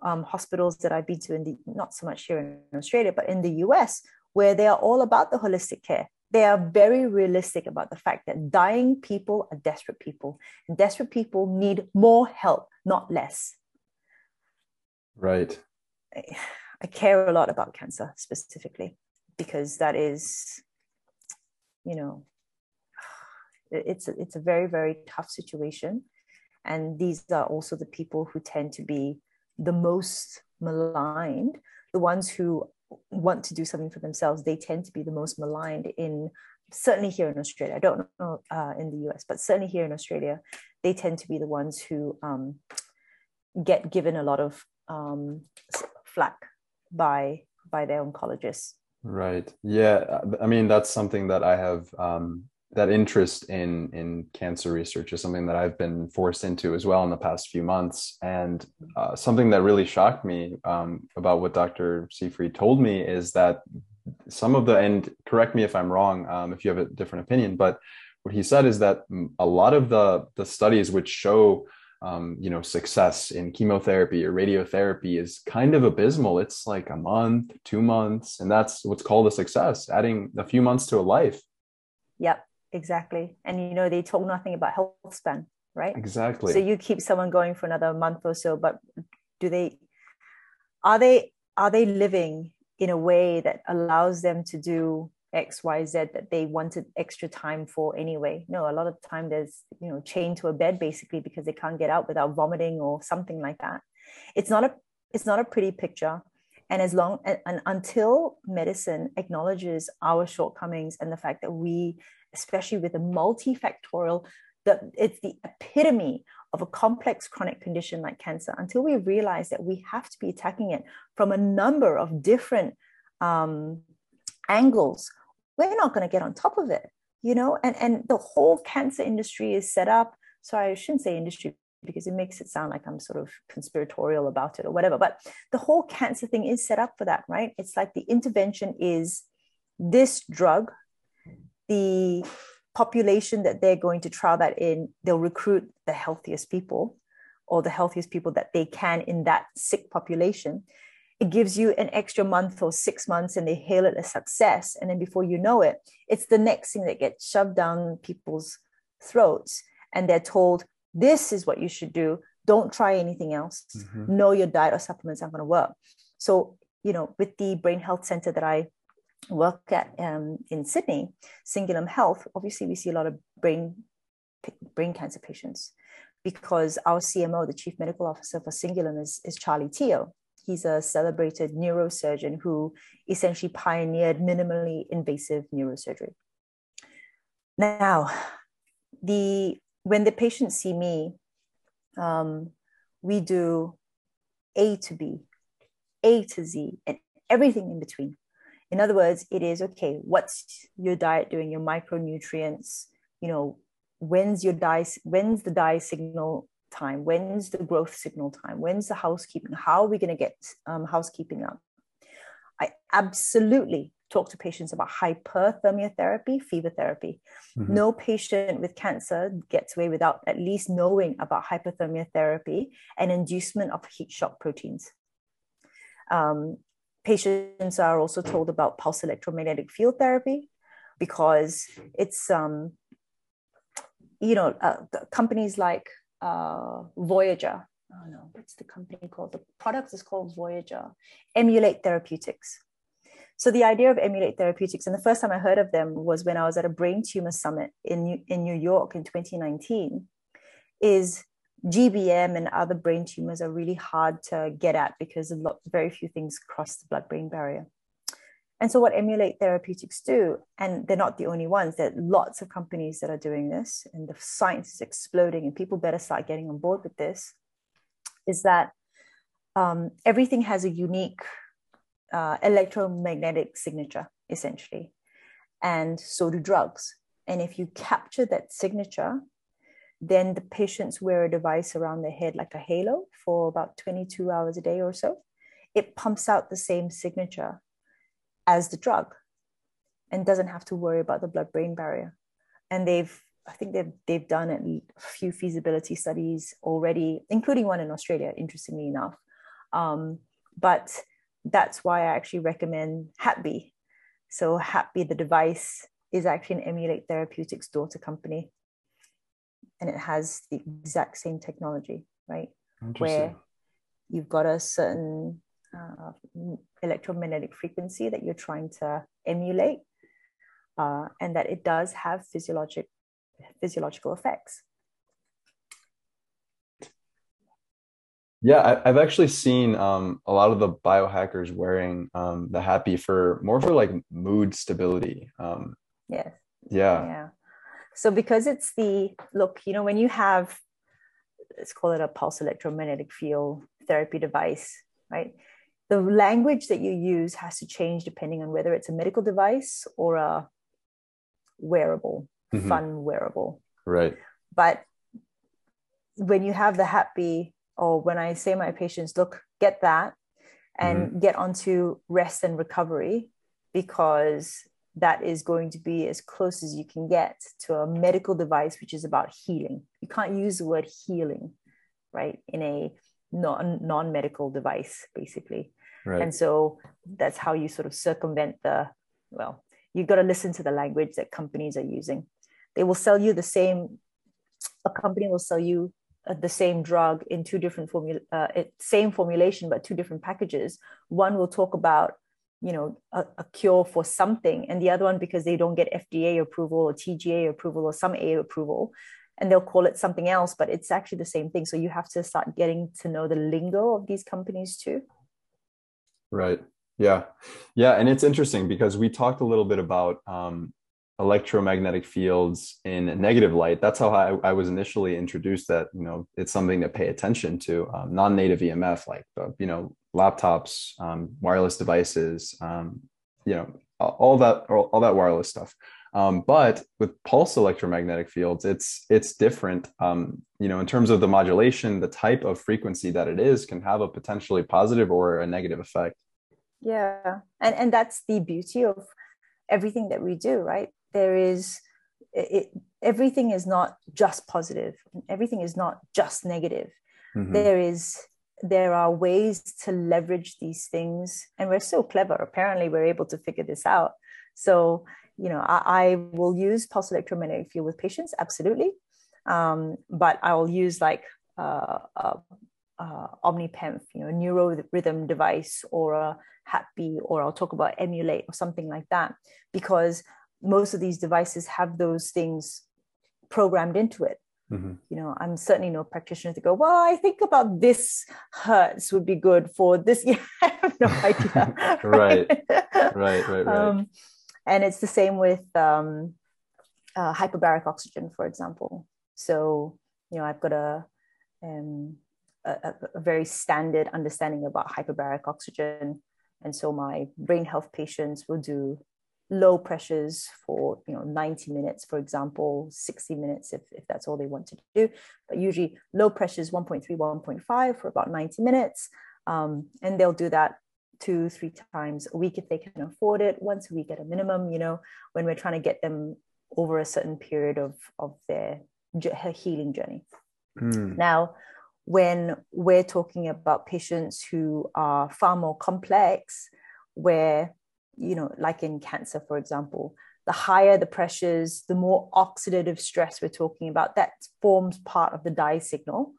um, hospitals that I've been to, in the, not so much here in Australia, but in the U S, where they are all about the holistic care. They are very realistic about the fact that dying people are desperate people. And desperate people need more help, not less. Right. I, I care a lot about cancer specifically, because that is, you know, it's a, it's a very, very tough situation. And these are also the people who tend to be the most maligned. The ones who want to do something for themselves, they tend to be the most maligned in, certainly here in Australia. I don't know uh, in the U S, but certainly here in Australia, they tend to be the ones who um, get given a lot of um, flack by, by their oncologists. Right. Yeah. I mean, that's something that I have... Um... that interest in in cancer research is something that I've been forced into as well in the past few months. And uh, something that really shocked me um, about what Doctor Seyfried told me is that some of the, and correct me if I'm wrong, um, if you have a different opinion, but what he said is that a lot of the, the studies which show um, you know, success in chemotherapy or radiotherapy is kind of abysmal. It's like a month, two months, and that's what's called a success, adding a few months to a life. Yep. Exactly. And, you know, they talk nothing about health span, right? Exactly. So you keep someone going for another month or so, but do they, are they, are they living in a way that allows them to do X, Y, Z that they wanted extra time for anyway? No, a lot of the time there's, you know, chained to a bed basically because they can't get out without vomiting or something like that. It's not a, it's not a pretty picture. And as long and, and until medicine acknowledges our shortcomings and the fact that we, especially with a multifactorial, that it's the epitome of a complex chronic condition like cancer, until we realize that we have to be attacking it from a number of different um, angles, we're not going to get on top of it, you know, and, and the whole cancer industry is set up. Sorry, I shouldn't say industry, because it makes it sound like I'm sort of conspiratorial about it or whatever, but the whole cancer thing is set up for that, right? It's like the intervention is this drug, the population that they're going to trial that in, they'll recruit the healthiest people or the healthiest people that they can in that sick population. It gives you an extra month or six months and they hail it a success. And then before you know it, it's the next thing that gets shoved down people's throats. And they're told, this is what you should do. Don't try anything else. Mm-hmm. No, your diet or supplements aren't going to work. So, you know, with the brain health center that I work at um, in Sydney, Cingulum Health, obviously we see a lot of brain brain cancer patients because our C M O, the Chief Medical Officer for Cingulum, is, is Charlie Teal. He's a celebrated neurosurgeon who essentially pioneered minimally invasive neurosurgery. Now, the when the patients see me, um, we do A to B, A to Z, and everything in between. In other words, it is, okay, what's your diet doing, your micronutrients, you know, when's your dye, when's the dye signal time, when's the growth signal time, when's the housekeeping, how are we going to get um, housekeeping up? I absolutely talk to patients about hyperthermia therapy, fever therapy. Mm-hmm. No patient with cancer gets away without at least knowing about hyperthermia therapy and inducement of heat shock proteins. Um, patients are also told about pulse electromagnetic field therapy because it's, um, you know, uh, companies like uh, Voyager, oh no, what's the company called? The product is called Voyager, Emulate Therapeutics. So the idea of Emulate Therapeutics, and the first time I heard of them was when I was at a brain tumor summit in New, in New York in twenty nineteen, is G B M and other brain tumors are really hard to get at because a lot, very few things cross the blood-brain barrier. And so what Emulate Therapeutics do, and they're not the only ones, there are lots of companies that are doing this, and the science is exploding, and people better start getting on board with this, is that um, everything has a unique uh, electromagnetic signature, essentially. And so do drugs. And if you capture that signature, then the patients wear a device around their head like a halo for about twenty-two hours a day or so. It pumps out the same signature as the drug and doesn't have to worry about the blood-brain barrier. And they've, I think they've, they've done a few feasibility studies already, including one in Australia, interestingly enough. Um, but that's why I actually recommend HapB. So HapB, the device, is actually an Emulate Therapeutics daughter company. And it has the exact same technology, right? Where you've got a certain uh, electromagnetic frequency that you're trying to emulate, uh, and that it does have physiologic, physiological effects. Yeah, I, I've actually seen um, a lot of the biohackers wearing um, the HapB for more for like mood stability. Um, yes. Yeah. Yeah. So because it's the, look, you know, when you have, let's call it a pulse electromagnetic field therapy device, right? The language that you use has to change depending on whether it's a medical device or a wearable, mm-hmm. fun wearable. Right. But when you have the HapB, or when I say my patients, look, get that and mm-hmm. get onto rest and recovery, because that is going to be as close as you can get to a medical device, which is about healing. You can't use the word healing, right, in a non, non-medical device, basically. Right. And so that's how you sort of circumvent the, well, you've got to listen to the language that companies are using. They will sell you the same, a company will sell you the same drug in two different formula, uh, same formulation, but two different packages. One will talk about, you know, a, a cure for something, and the other one, because they don't get F D A approval or T G A approval or some A approval, and they'll call it something else, but it's actually the same thing. So you have to start getting to know the lingo of these companies too. Right. Yeah. Yeah. And it's interesting because we talked a little bit about um, electromagnetic fields in negative light. That's how I, I was initially introduced, that, you know, it's something to pay attention to, um, non-native E M F, like, you know, laptops, um, wireless devices, um, you know, all that, all, all that wireless stuff. Um, but with pulse electromagnetic fields, it's, it's different, um, you know, in terms of the modulation, the type of frequency that it is can have a potentially positive or a negative effect. Yeah. And, and that's the beauty of everything that we do, right? There is, it, everything is not just positive. Everything is not just negative. Mm-hmm. There is, there are ways to leverage these things, and we're so clever. Apparently we're able to figure this out. So, you know, I, I will use pulse electromagnetic field with patients. Absolutely. Um, but I will use like uh, a, uh, OmniPemf, you know, a neurorhythm device or a HapB, or I'll talk about Emulate or something like that, because most of these devices have those things programmed into it. Mm-hmm. You know, I'm certainly no practitioner to go, well, I think about this hurts would be good for this. Yeah, I have no idea. right, right, right, right. Um, and it's the same with um, uh, hyperbaric oxygen, for example. So, you know, I've got a, um, a, a very standard understanding about hyperbaric oxygen. And so my brain health patients will do low pressures for, you know, ninety minutes, for example, sixty minutes, if, if that's all they want to do. But usually low pressures, one point three, one point five for about ninety minutes. Um, and they'll do that two, three times a week if they can afford it, once a week at a minimum, you know, when we're trying to get them over a certain period of, of their healing journey. Mm. Now, when we're talking about patients who are far more complex, where, you know, like in cancer, for example, the higher the pressures, the more oxidative stress we're talking about, that forms part of the dye signal.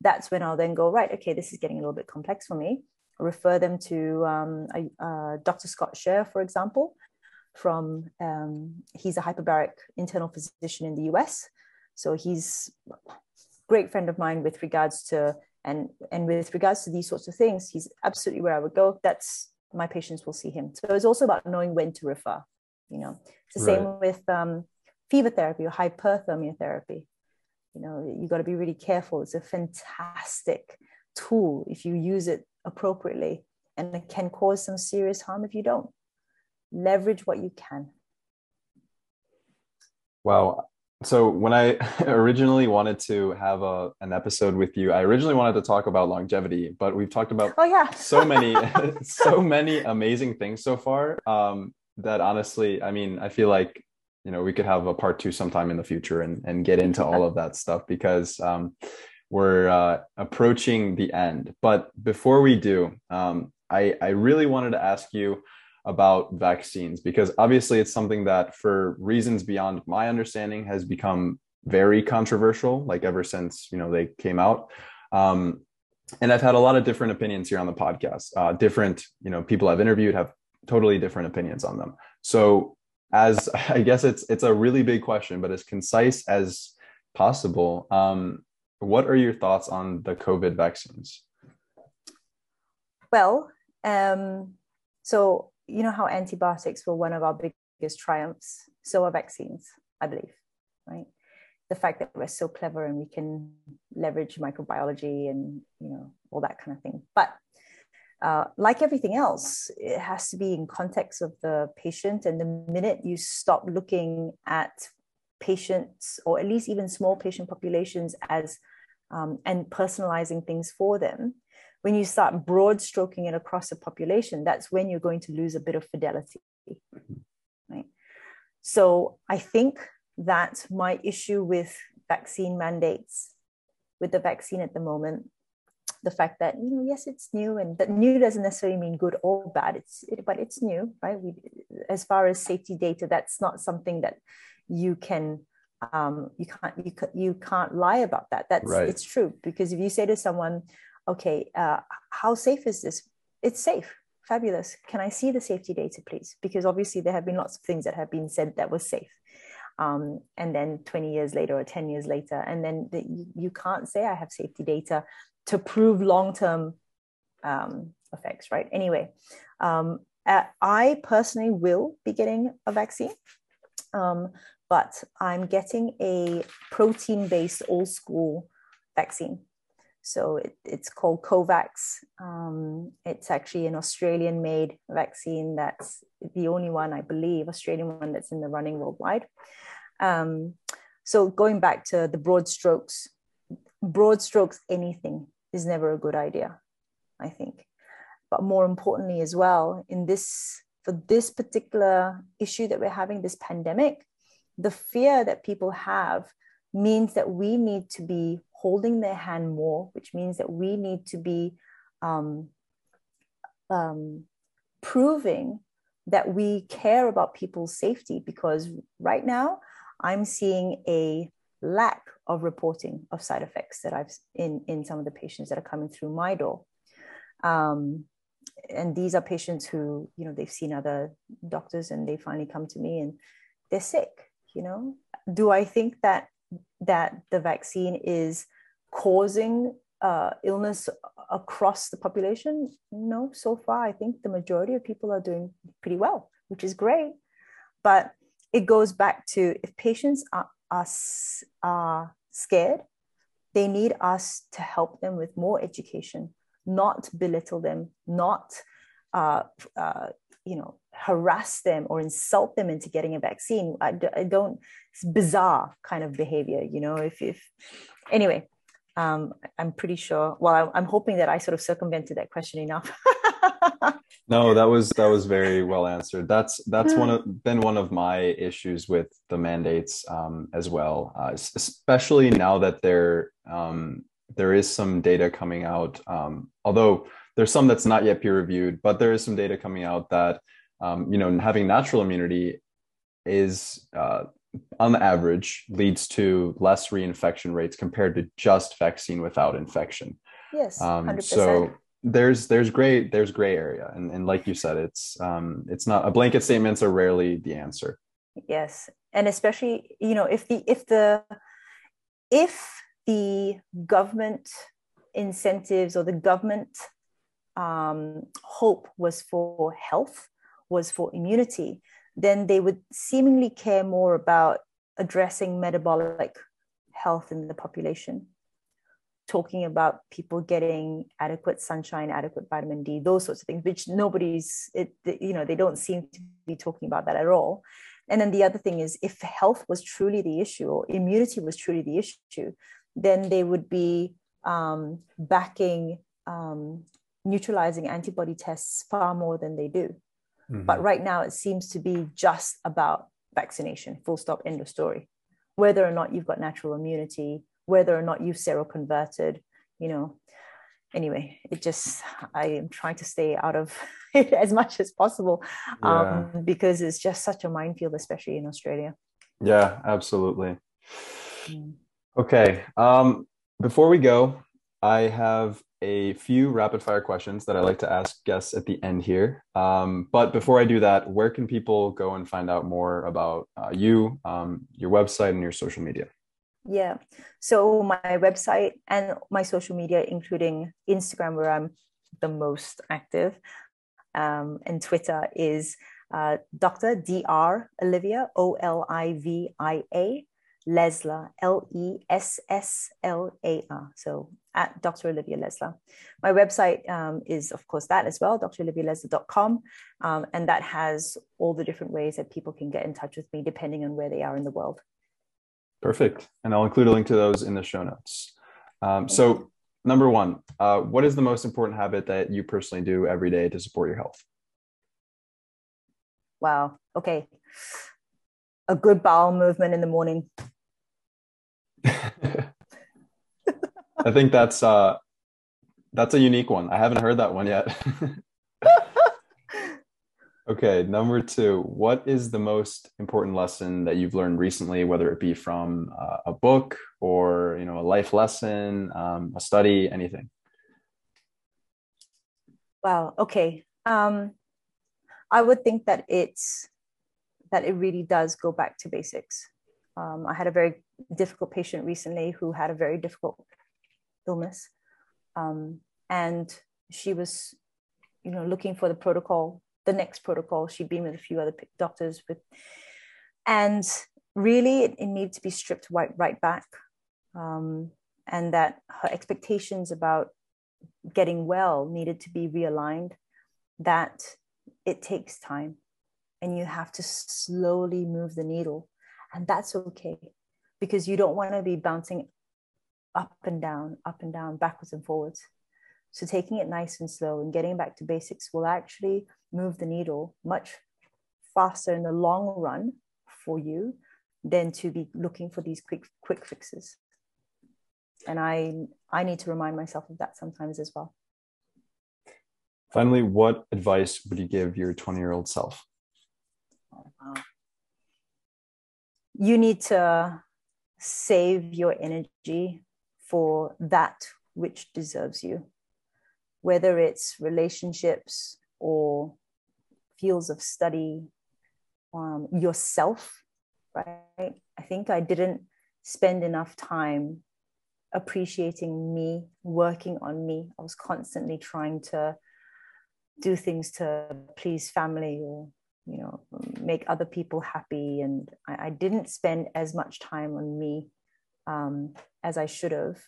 That's when I'll then go, right, okay, this is getting a little bit complex for me. I'll refer them to um, a, uh, Doctor Scott Sher, for example, from, um, he's a hyperbaric internal physician in the U S. So he's a great friend of mine with regards to, and, and with regards to these sorts of things, he's absolutely where I would go. That's, my patients will see him. So it's also about knowing when to refer, you know. It's the same right. with um, fever therapy or hyperthermia therapy. You know, you got to be really careful. It's a fantastic tool if you use it appropriately, and it can cause some serious harm if you don't. Leverage what you can. Wow. So when I originally wanted to have a, an episode with you, I originally wanted to talk about longevity, but we've talked about oh, yeah. so many, so many amazing things so far um, that honestly, I mean, I feel like, you know, we could have a part two sometime in the future and, and get into all of that stuff, because um, we're uh, approaching the end. But before we do, um, I, I really wanted to ask you about vaccines, because obviously it's something that, for reasons beyond my understanding, has become very controversial, like ever since, you know, they came out. Um, and I've had a lot of different opinions here on the podcast. Uh, different, you know, people I've interviewed have totally different opinions on them. So as I guess it's, it's a really big question, but as concise as possible, um, what are your thoughts on the COVID vaccines? Well, um, so, you know how antibiotics were one of our biggest triumphs? So are vaccines, I believe, right? The fact that we're so clever and we can leverage microbiology and, you know, all that kind of thing. But uh, like everything else, it has to be in context of the patient. And the minute you stop looking at patients, or at least even small patient populations, as um, and personalizing things for them, when you start broad stroking it across a population, that's when you're going to lose a bit of fidelity, right? So I think that my issue with vaccine mandates, with the vaccine at the moment, the fact that, you know, yes, it's new, and that new doesn't necessarily mean good or bad, it's, it, but it's new, right? We, as far as safety data, that's not something that you can, um, you can't, you, you can't lie about that. That's, right. It's true, because if you say to someone, okay, uh, how safe is this? It's safe. Fabulous. Can I see the safety data, please? Because obviously there have been lots of things that have been said that were safe. Um, and then twenty years later or ten years later, and then the, you, you can't say I have safety data to prove long-term um, effects, right? Anyway, um, uh, I personally will be getting a vaccine, um, but I'm getting a protein-based old-school vaccine. So it, it's called COVAX. Um, it's actually an Australian-made vaccine. That's the only one, I believe, Australian one that's in the running worldwide. Um, so going back to the broad strokes, broad strokes, anything is never a good idea, I think. But more importantly as well, in this, for this particular issue that we're having, this pandemic, the fear that people have means that we need to be holding their hand more, which means that we need to be um, um, proving that we care about people's safety, because right now I'm seeing a lack of reporting of side effects that I've in, in some of the patients that are coming through my door. Um, and these are patients who, you know, they've seen other doctors and they finally come to me and they're sick, you know. Do I think that, that the vaccine is causing uh, illness across the population? No, so far, I think the majority of people are doing pretty well, which is great. But it goes back to, if patients are, are, are scared, they need us to help them with more education, not belittle them, not uh, uh, you know, harass them or insult them into getting a vaccine. I, I don't, it's bizarre kind of behavior, you know, if, if anyway, um, I'm pretty sure, well, I, I'm hoping that I sort of circumvented that question enough. No, that was, that was very well answered. That's, that's one of, been one of my issues with the mandates um, as well, uh, especially now that they're, um, there is some data coming out, um, although there's some that's not yet peer reviewed, but there is some data coming out that, um, you know, having natural immunity is, uh, on the average, leads to less reinfection rates compared to just vaccine without infection. Yes, um, one hundred percent. So there's, there's gray, there's gray area. And, and like you said, it's, um, it's not a blanket statements are rarely the answer. Yes. And especially, you know, if the, if the, if the government incentives or the government um, hope was for health, was for immunity, then they would seemingly care more about addressing metabolic health in the population, talking about people getting adequate sunshine, adequate vitamin D, those sorts of things, which nobody's, it, you know, they don't seem to be talking about that at all. And then the other thing is, if health was truly the issue or immunity was truly the issue, then they would be um, backing um, neutralizing antibody tests far more than they do. Mm-hmm. But right now it seems to be just about vaccination, full stop, end of story. Whether or not you've got natural immunity, whether or not you've seroconverted, you know. Anyway, it just, I am trying to stay out of it as much as possible, yeah. um, because it's just such a minefield, especially in Australia. Yeah, absolutely. Mm. Okay. Um, before we go, I have a few rapid fire questions that I like to ask guests at the end here. Um, but before I do that, where can people go and find out more about uh, you, um, your website and your social media? Yeah. So my website and my social media, including Instagram, where I'm the most active, um, and Twitter is uh, Doctor Doctor Olivia, O L I V I A, Lessler, L E S S L A R. So at Doctor Olivia Lessler. My website um, is, of course, that as well, Dr Olivia Lessler dot com. Um, and that has all the different ways that people can get in touch with me, depending on where they are in the world. Perfect. And I'll include a link to those in the show notes. Um, so number one, uh, what is the most important habit that you personally do every day to support your health? Wow. Okay. A good bowel movement in the morning. I think that's uh, that's a unique one. I haven't heard that one yet. Okay, number two. What is the most important lesson that you've learned recently, whether it be from uh, a book or, you know, a life lesson, um, a study, anything? Wow. Okay. Um, I would think that it's that it really does go back to basics. Um, I had a very difficult patient recently who had a very difficult illness, um, and she was, you know, looking for the protocol, the next protocol. She'd been with a few other doctors, with, and really it, it needed to be stripped right, right back, um, and that her expectations about getting well needed to be realigned, that it takes time and you have to slowly move the needle. And that's okay, because you don't want to be bouncing up and down, up and down, backwards and forwards. So taking it nice and slow and getting back to basics will actually move the needle much faster in the long run for you than to be looking for these quick, quick fixes. And I, I need to remind myself of that sometimes as well. Finally, what advice would you give your twenty-year-old self? You need to save your energy for that which deserves you, whether it's relationships or fields of study, um, yourself, right? I think I didn't spend enough time appreciating me, working on me. I was constantly trying to do things to please family or, you know, make other people happy. And I, I didn't spend as much time on me um, as I should have.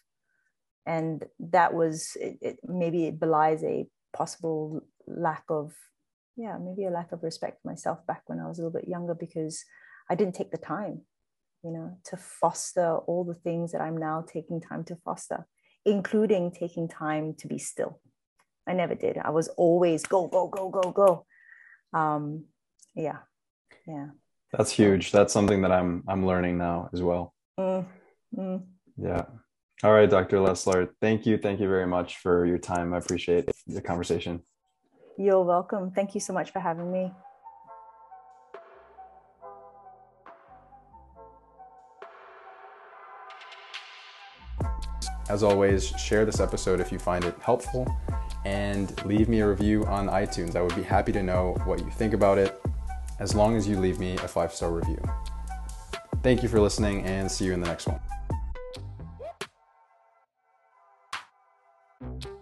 And that was, it, it, maybe it belies a possible lack of, yeah, maybe a lack of respect for myself back when I was a little bit younger, because I didn't take the time, you know, to foster all the things that I'm now taking time to foster, including taking time to be still. I never did. I was always go, go, go, go, go. Um, yeah, yeah. That's huge. That's something that I'm I'm learning now as well. Mm, mm. Yeah. All right, Doctor Lessler, thank you. Thank you very much for your time. I appreciate the conversation. You're welcome. Thank you so much for having me. As always, share this episode if you find it helpful, and leave me a review on iTunes. I would be happy to know what you think about it, as long as you leave me a five-star review. Thank you for listening, and see you in the next one.